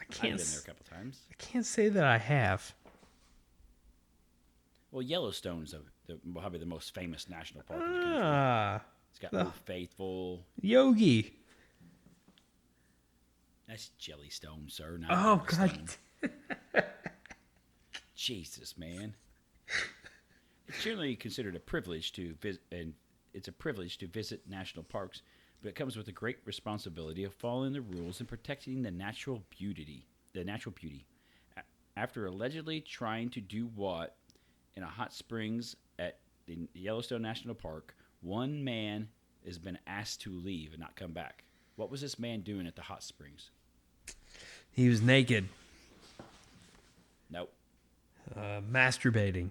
I can't I've been there a couple times. I can't say that I have. Well, Yellowstone's a, the, probably the most famous national park ah, in the country. It's got the Old Faithful. Yogi. That's Jellystone, sir. Not oh, Yellowstone. God. Jesus, man. It's generally considered a privilege to visit and. It's a privilege to visit national parks, but it comes with a great responsibility of following the rules and protecting the natural beauty. The natural beauty. After allegedly trying to do what in a hot springs at the Yellowstone National Park, one man has been asked to leave and not come back. What was this man doing at the hot springs? He was naked. Nope. Uh, masturbating.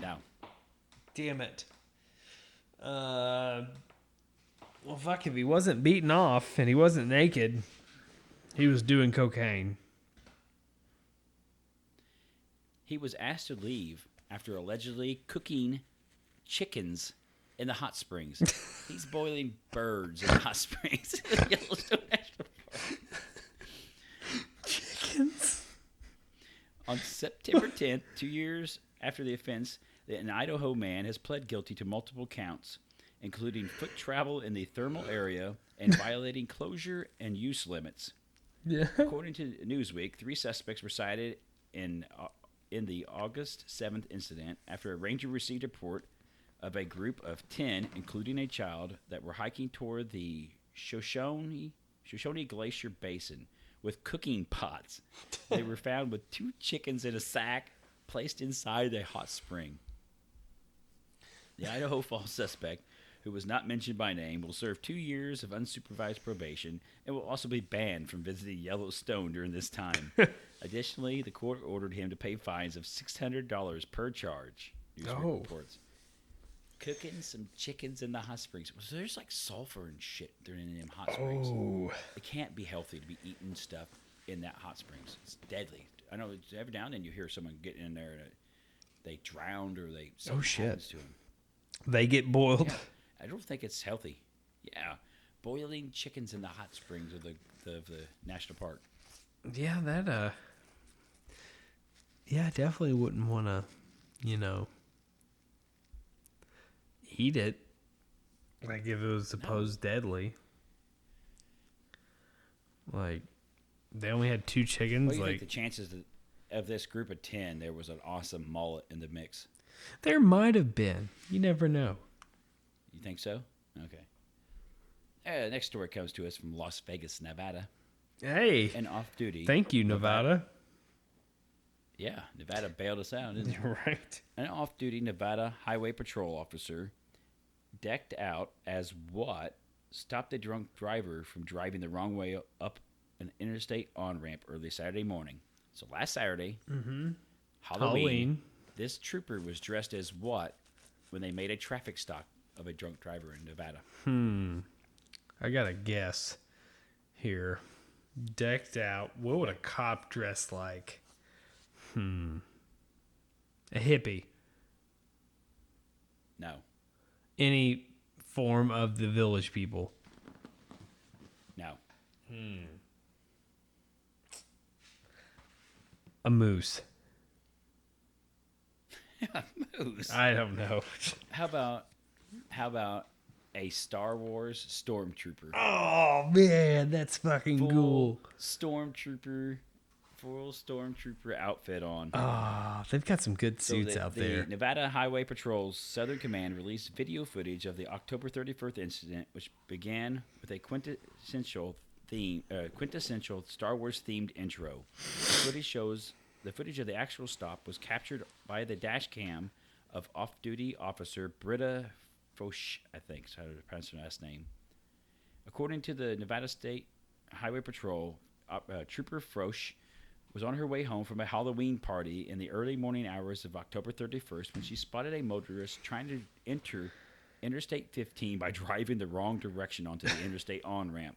No. Damn it. Uh, well, fuck, if he wasn't beaten off and he wasn't naked, he was doing cocaine. He was asked to leave after allegedly cooking chickens in the hot springs. He's boiling birds in the hot springs in the Yellowstone National Park. Chickens? On September tenth, two years after the offense, an Idaho man has pled guilty to multiple counts, including foot travel in the thermal area and violating closure and use limits. Yeah. According to Newsweek, three suspects were cited in uh, in the August seventh incident after a ranger received a report of a group of ten, including a child, that were hiking toward the Shoshone, Shoshone Glacier Basin with cooking pots. They were found with two chickens in a sack placed inside a hot spring. The Idaho Falls suspect, who was not mentioned by name, will serve two years of unsupervised probation and will also be banned from visiting Yellowstone during this time. Additionally, the court ordered him to pay fines of six hundred dollars per charge. Newsweek oh. reports. Cooking some chickens in the hot springs. So there's like sulfur and shit in them hot springs. Oh. It can't be healthy to be eating stuff in that hot springs. It's deadly. I know every now and then you hear someone getting in there and they drowned or they... Oh, shit. To them. They get boiled. Yeah. I don't think it's healthy. Yeah. Boiling chickens in the hot springs of the, the, of the national park. Yeah, that... uh. Yeah, I definitely wouldn't want to, you know... eat it. Like if it was supposed no. deadly. Like they only had two chickens. What do you like think the chances that of this group of ten there was an awesome mullet in the mix? There might have been. You never know. You think so? Okay. Uh, next story comes to us from Las Vegas, Nevada. Hey. And off duty. Thank you, Nevada. Nevada. Yeah, Nevada bailed us out, isn't it? Right. An off-duty Nevada Highway Patrol officer, decked out as what, stopped a drunk driver from driving the wrong way up an interstate on-ramp early Saturday morning. So last Saturday, mm-hmm. Halloween, Halloween, this trooper was dressed as what when they made a traffic stop of a drunk driver in Nevada? Hmm. I got a guess here. Decked out, what would a cop dress like? Hmm. A hippie. No. Any form of the village people. No. Hmm. A moose. A moose. I don't know. How about how about a Star Wars stormtrooper? Oh man, that's fucking Full cool. Stormtrooper. Full stormtrooper outfit on. Ah, oh, they've got some good suits so the, out the there. Nevada Highway Patrol's Southern Command released video footage of the October thirty-first incident, which began with a quintessential theme, uh, quintessential Star Wars themed intro. The footage shows the footage of the actual stop was captured by the dash cam of off-duty officer Britta Foch, I think, is how to pronounce her last name. According to the Nevada State Highway Patrol, uh, uh, Trooper Foch was on her way home from a Halloween party in the early morning hours of October thirty-first when she spotted a motorist trying to enter Interstate fifteen by driving the wrong direction onto the interstate on-ramp.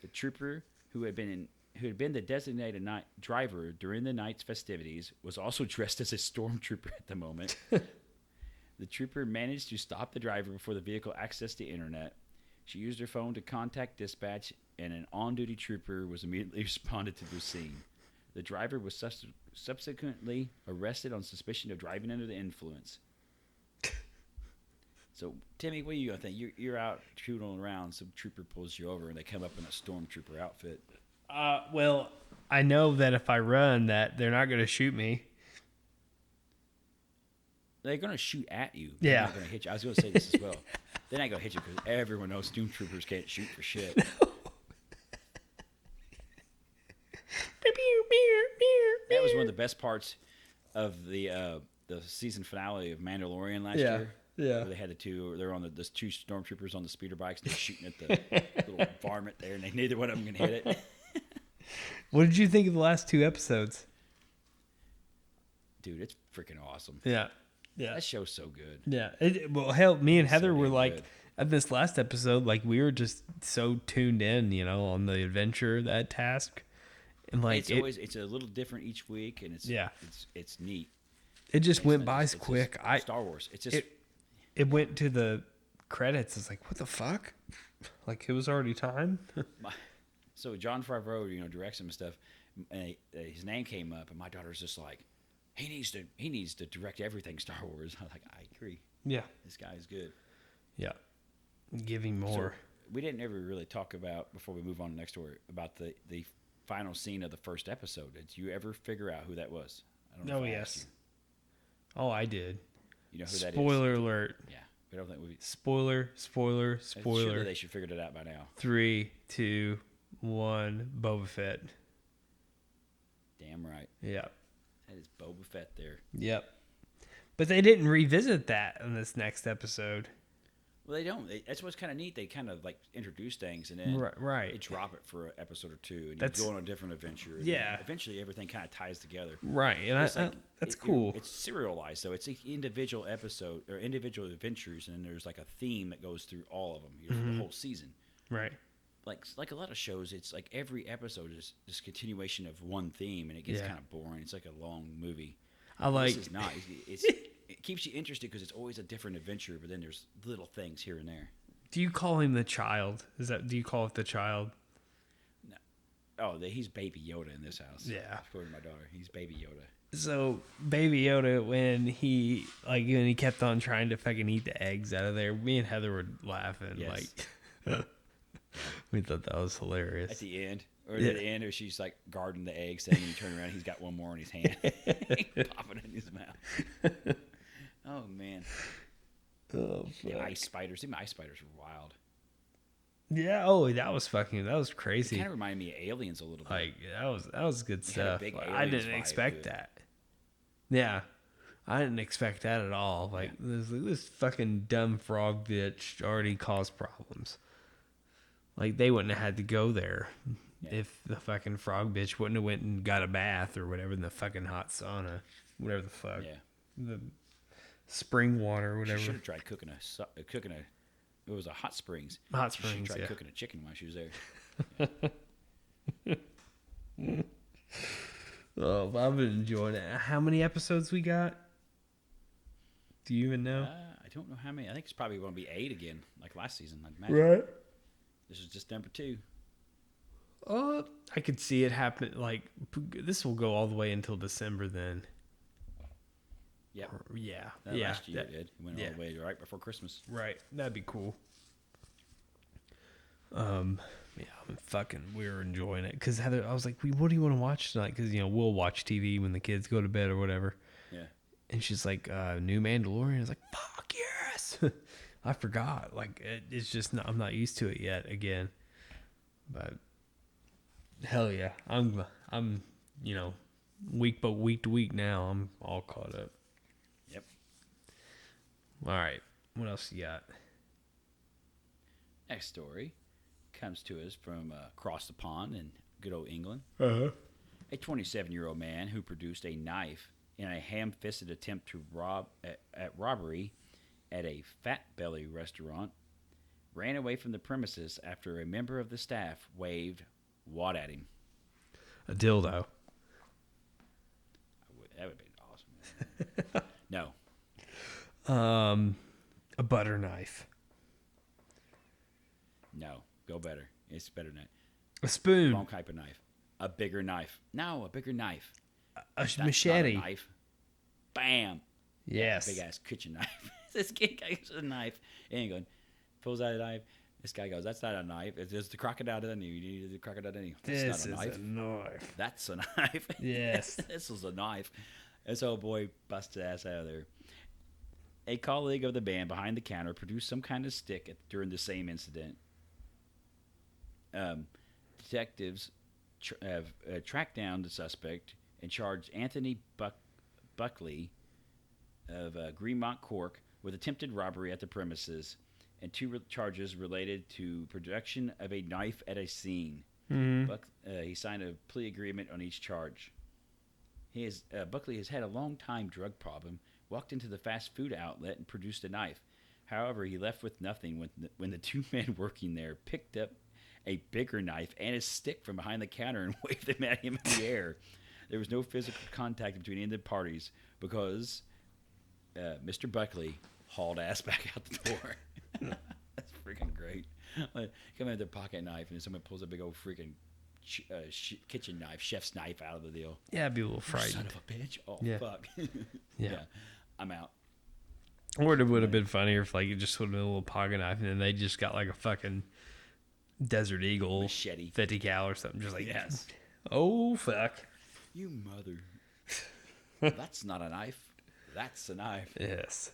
The trooper, who had been in, who had been the designated night driver during the night's festivities, was also dressed as a stormtrooper at the moment. The trooper managed to stop the driver before the vehicle accessed the internet. She used her phone to contact dispatch, and an on-duty trooper was immediately responded to the scene. The driver was subsequently arrested on suspicion of driving under the influence. So, Timmy, what are you going to think? You're, you're out toodling around. Some trooper pulls you over, and they come up in a stormtrooper outfit. Uh, well, I know that if I run that, they're not going to shoot me. They're going to shoot at you. They're yeah. not going to hit you. I was going to say this as well. They're not going to hit you because everyone knows stormtroopers can't shoot for shit. No. That was one of the best parts of the uh, the season finale of Mandalorian last yeah, year. Yeah, where they had the two. They're on the, the two stormtroopers on the speeder bikes. They're shooting at the little varmint there, and they, neither one of them can hit it. What did you think of the last two episodes? Dude, it's freaking awesome. Yeah, yeah, that show's so good. Yeah, it, well, hell, me and Heather so were like good. At this last episode, like we were just so tuned in, you know, on the adventure, that task. And like it's it, always it's a little different each week, and it's yeah. it's it's neat. It just and went by just, quick. Just I Star Wars. It's just it, it went to the credits. It's like what the fuck? Like it was already time. my, so John Favreau, you know, directs him and stuff. And his name came up, and my daughter's just like, he needs to he needs to direct everything Star Wars. I was like, I agree. Yeah, this guy's good. Yeah, give him more. So we didn't ever really talk about before we move on to the next story about the the. final scene of the first episode. Did you ever figure out who that was? I don't know. Oh, if I yes. asked you. Oh, I did. You know who spoiler that is? Spoiler alert. Yeah. We don't think we. Spoiler, spoiler, spoiler. Surely they should figure it out by now. Three, two, one. Boba Fett. Damn right. Yep. That is Boba Fett there. Yep. But they didn't revisit that in this next episode. Well, they don't. They, that's what's kind of neat. They kind of like introduce things and then right, right. they drop it for an episode or two, and that's, you go on a different adventure. And yeah. Eventually, everything kind of ties together. Right, and I, like, I, that's it, cool. It, it's serialized, though. It's like individual episode or individual adventures, and there's like a theme that goes through all of them, you know, mm-hmm. for the whole season. Right. Like like a lot of shows, it's like every episode is this continuation of one theme, and it gets yeah. kind of boring. It's like a long movie. I like this is not. It's, it's it keeps you interested because it's always a different adventure, but then there's little things here and there. Do you call him the child? Is that do you call it the child? No. Oh, the, he's Baby Yoda in this house. Yeah, according to my daughter, he's Baby Yoda. So Baby Yoda, when he like when he kept on trying to fucking eat the eggs out of there, me and Heather were laughing. Yes. Like we thought that was hilarious. At the end. Or yeah. at the end, or she's like guarding the eggs, saying you turn around, he's got one more in his hand, popping in his mouth. Oh man! Oh, the ice spiders. The ice spiders were wild. Yeah. Oh, that was fucking. That was crazy. It kind of reminded me of Aliens a little bit. Like that was that was good it stuff. Like, I didn't expect that. Yeah, I didn't expect that at all. Like yeah. this, this fucking dumb frog bitch already caused problems. Like they wouldn't have had to go there. Yeah. If the fucking frog bitch wouldn't have went and got a bath or whatever in the fucking hot sauna, whatever the fuck, yeah, the spring water, whatever. She should have tried cooking a cooking a. It was a hot springs. Hot she springs. She tried yeah. cooking a chicken while she was there. Yeah. Oh, I've been enjoying it. How many episodes we got? Do you even know? Uh, I don't know how many. I think it's probably going to be eight again, like last season. I'd imagine. Right. This is just number two. Uh, I could see it happen. Like this will go all the way until December then. Yep. Or, yeah. That yeah. Last year that, it did. It went yeah. all the way right before Christmas. Right. That'd be cool. Um, yeah, I'm fucking, we were enjoying it. Cause Heather, I was like, what do you want to watch tonight? Cause you know, we'll watch T V when the kids go to bed or whatever. Yeah. And she's like, uh, new Mandalorian. I was like, fuck yes. I forgot. Like it, it's just not, I'm not used to it yet again, but hell yeah. I'm, I'm, you know, week, but week to week now, I'm all caught up. Yep. All right. What else you got? Next story comes to us from uh, across the pond in good old England. Uh-huh. A twenty-seven-year-old man who produced a knife in a ham-fisted attempt to rob at, at robbery at a Fat Belly restaurant ran away from the premises after a member of the staff waved what at him? A dildo. I would, that would be awesome. No. Um, a butter knife. No, go better. It's better than that. A spoon. Wrong type of knife. A bigger knife. No, a bigger knife. A, a machete. Not a knife. Bam. Yes. Big ass kitchen knife. This kid gets a knife in England. Pulls out a knife. This guy goes, that's not a knife. It's just the crocodile Dundee. You need the crocodile Dundee. That's this not a is knife. a knife. That's a knife. Yes. This was a knife. This old boy busted ass out of there. A colleague of the band behind the counter produced some kind of stick at, during the same incident. Um, detectives tra- have uh, tracked down the suspect and charged Anthony Buck- Buckley of uh, Greenmont, Cork, with attempted robbery at the premises and two re- charges related to production of a knife at a scene. Mm-hmm. Buck, uh, he signed a plea agreement on each charge. He has, uh, Buckley has had a long-time drug problem, walked into the fast food outlet, and produced a knife. However, he left with nothing when the, when the two men working there picked up a bigger knife and a stick from behind the counter and waved them at him in the air. There was no physical contact between any of the parties because uh, Mister Buckley hauled ass back out the door. That's freaking great. Like, come in with their pocket knife, and someone pulls a big old freaking ch- uh, sh- kitchen knife, chef's knife out of the deal. Yeah, I'd be a little frightened. Son of a bitch. Oh, yeah. Fuck. yeah. yeah. I'm out. Or it would have been funnier if like it just would have been a little pocket knife, and then they just got like a fucking Desert Eagle machete, fifty cal or something. Just like, yes. Oh, fuck. You mother. That's not a knife. That's a knife. Yes.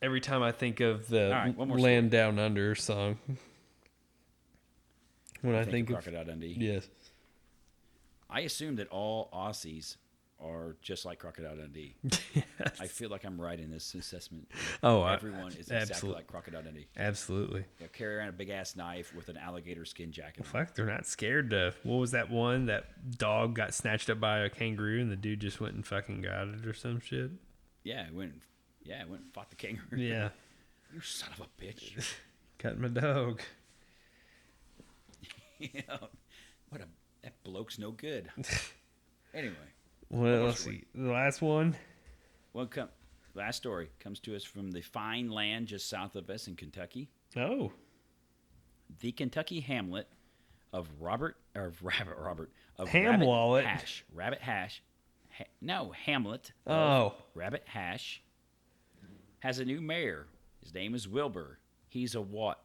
Every time I think of the right, Land story. Down Under song, when I, I think, think of Crocodile Dundee, yes, I assume that all Aussies are just like Crocodile Dundee. Yes. I feel like I'm right in this assessment. Oh, everyone I, is exactly absolutely. like Crocodile Dundee. Absolutely. They'll carry around a big ass knife with an alligator skin jacket. Well, fuck, they're not scared to. What was that one? That dog got snatched up by a kangaroo, and the dude just went and fucking got it or some shit. Yeah, it went. Yeah, it went and fought the kangaroo. Yeah. You son of a bitch. Cut my dog. Yeah. What a that bloke's no good. Anyway. Well, let's see. The last one. Well, come, last story comes to us from the fine land just south of us in Kentucky. Oh. The Kentucky hamlet of Robert, or Rabbit Robert, of Ham Rabbit Wallet. Hash. Rabbit Hash. Ha, no, Hamlet. Oh. Rabbit Hash has a new mayor. His name is Wilbur. He's a what?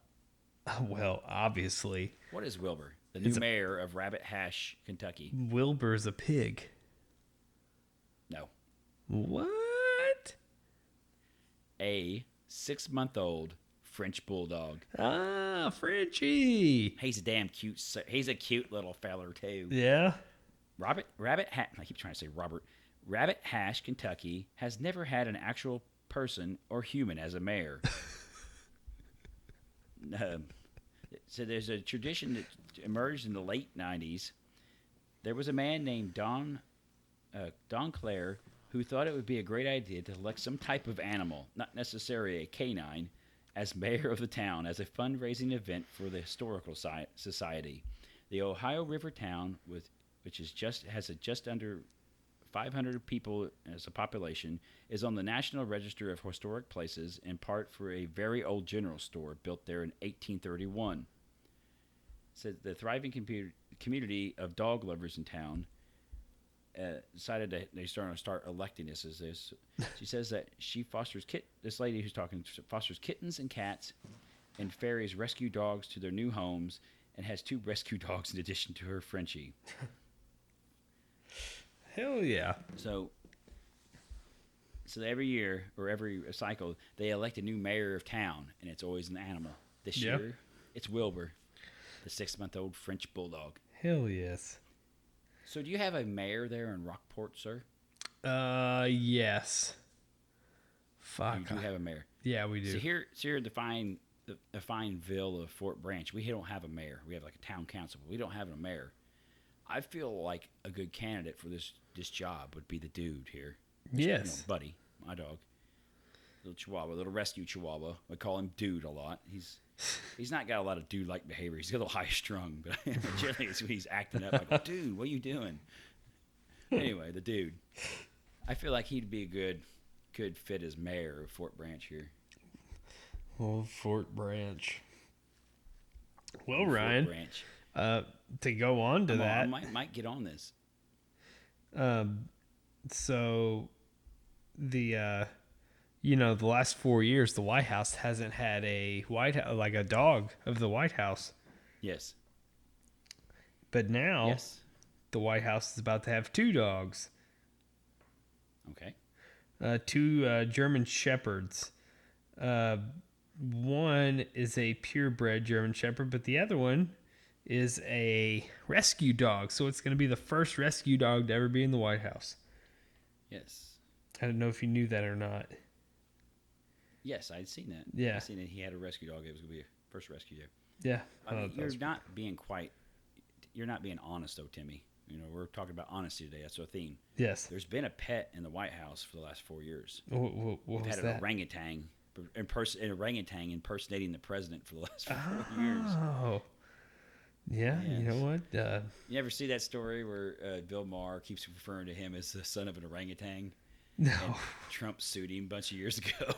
Well, obviously. What is Wilbur? The new it's mayor a, of Rabbit Hash, Kentucky. Wilbur's a pig. No. What? A six-month-old French bulldog. Ah, Frenchie. He's a damn cute. He's a cute little feller too. Yeah. Robert Rabbit Hash. I keep trying to say Robert. Rabbit Hash, Kentucky, has never had an actual person or human as a mayor. um, so there's a tradition that emerged in the late nineties. There was a man named Don. Uh, Don Clare, who thought it would be a great idea to elect some type of animal, not necessarily a canine, as mayor of the town as a fundraising event for the historical si- society. The Ohio River town, with which is just has a just under five hundred people as a population, is on the National Register of Historic Places, in part for a very old general store built there in eighteen thirty-one. Says the thriving com- community of dog lovers in town. Uh, decided that they started to start electing this as this. She says that she fosters kit. This lady who's talking fosters kittens and cats, and ferries rescue dogs to their new homes, and has two rescue dogs in addition to her Frenchie. Hell yeah! So, so every year or every cycle they elect a new mayor of town, and it's always an animal. This yep. year, it's Wilbur, the six-month-old French bulldog. Hell yes. So do you have a mayor there in Rockport, sir? Uh, yes. Fuck. You do have a mayor. Yeah, we do. So here, so here at the fine, the, the fine ville of Fort Branch, we don't have a mayor. We have like a town council, but we don't have a mayor. I feel like a good candidate for this, this job would be the dude here. Yes. You know, Buddy, my dog. Little chihuahua, little rescue chihuahua. We call him dude a lot. He's... He's not got a lot of dude-like behavior. He's a little high-strung, but generally it's when he's acting up. I go, dude, what are you doing? Anyway, the dude. I feel like he'd be a good, good fit as mayor of Fort Branch here. Oh, Fort Branch. Well, Fort Ryan, Branch. Uh, to go on to I'm that. On, I might, might get on this. Um, so, the... Uh, you know, the last four years, the White House hasn't had a White like a dog of the White House. Yes. But now, yes. the White House is about to have two dogs. Okay. Uh, two uh, German Shepherds. Uh, one is a purebred German Shepherd, but the other one is a rescue dog. So it's going to be the first rescue dog to ever be in the White House. Yes. I don't know if you knew that or not. Yes, I'd seen that. Yeah. I'd seen that he had a rescue dog. It was going to be a first rescue dog. Yeah. I mean, you're not being quite, you're not being honest, though, Timmy. You know, we're talking about honesty today. That's our theme. Yes. There's been a pet in the White House for the last four years. What, what, what was that? We've had an orangutan, imperson, an orangutan impersonating the president for the last four oh. years. Oh. Yeah, yes. You know what? Uh, you ever see that story where uh, Bill Maher keeps referring to him as the son of an orangutan? No. And Trump sued him a bunch of years ago.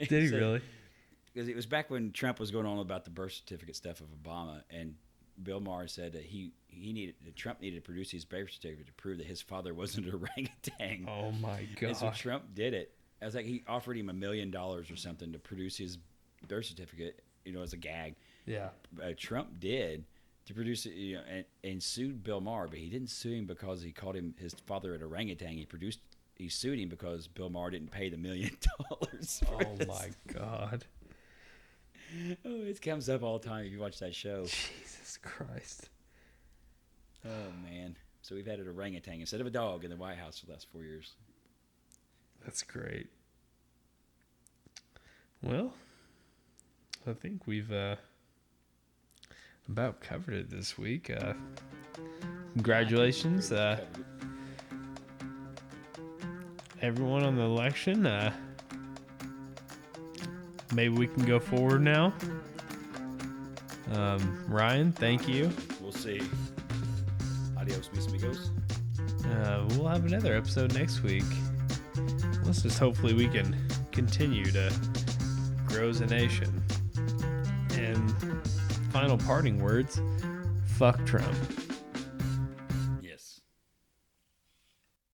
Did he so, really? Because it was back when Trump was going on about the birth certificate stuff of Obama, and Bill Maher said that he, he needed that Trump needed to produce his birth certificate to prove that his father wasn't an orangutan. Oh my god! And so Trump did it. I was like, he offered him a million dollars or something to produce his birth certificate, you know, as a gag. Yeah. Uh, Trump did. To produce it, you know, and, and sued Bill Maher, but he didn't sue him because he called him his father an orangutan. He produced, he sued him because Bill Maher didn't pay the million dollars. Oh this. my god! Oh, it comes up all the time if you watch that show. Jesus Christ! Oh man! So we've had an orangutan instead of a dog in the White House for the last four years. That's great. Well, I think we've uh, about covered it this week. Uh, congratulations, uh, everyone on the election. Uh, maybe we can go forward now. Um, Ryan, thank you. We'll see. Adios, mis amigos. Uh, we'll have another episode next week. Let's just hopefully we can continue to grow as a nation. And final parting words, fuck Trump.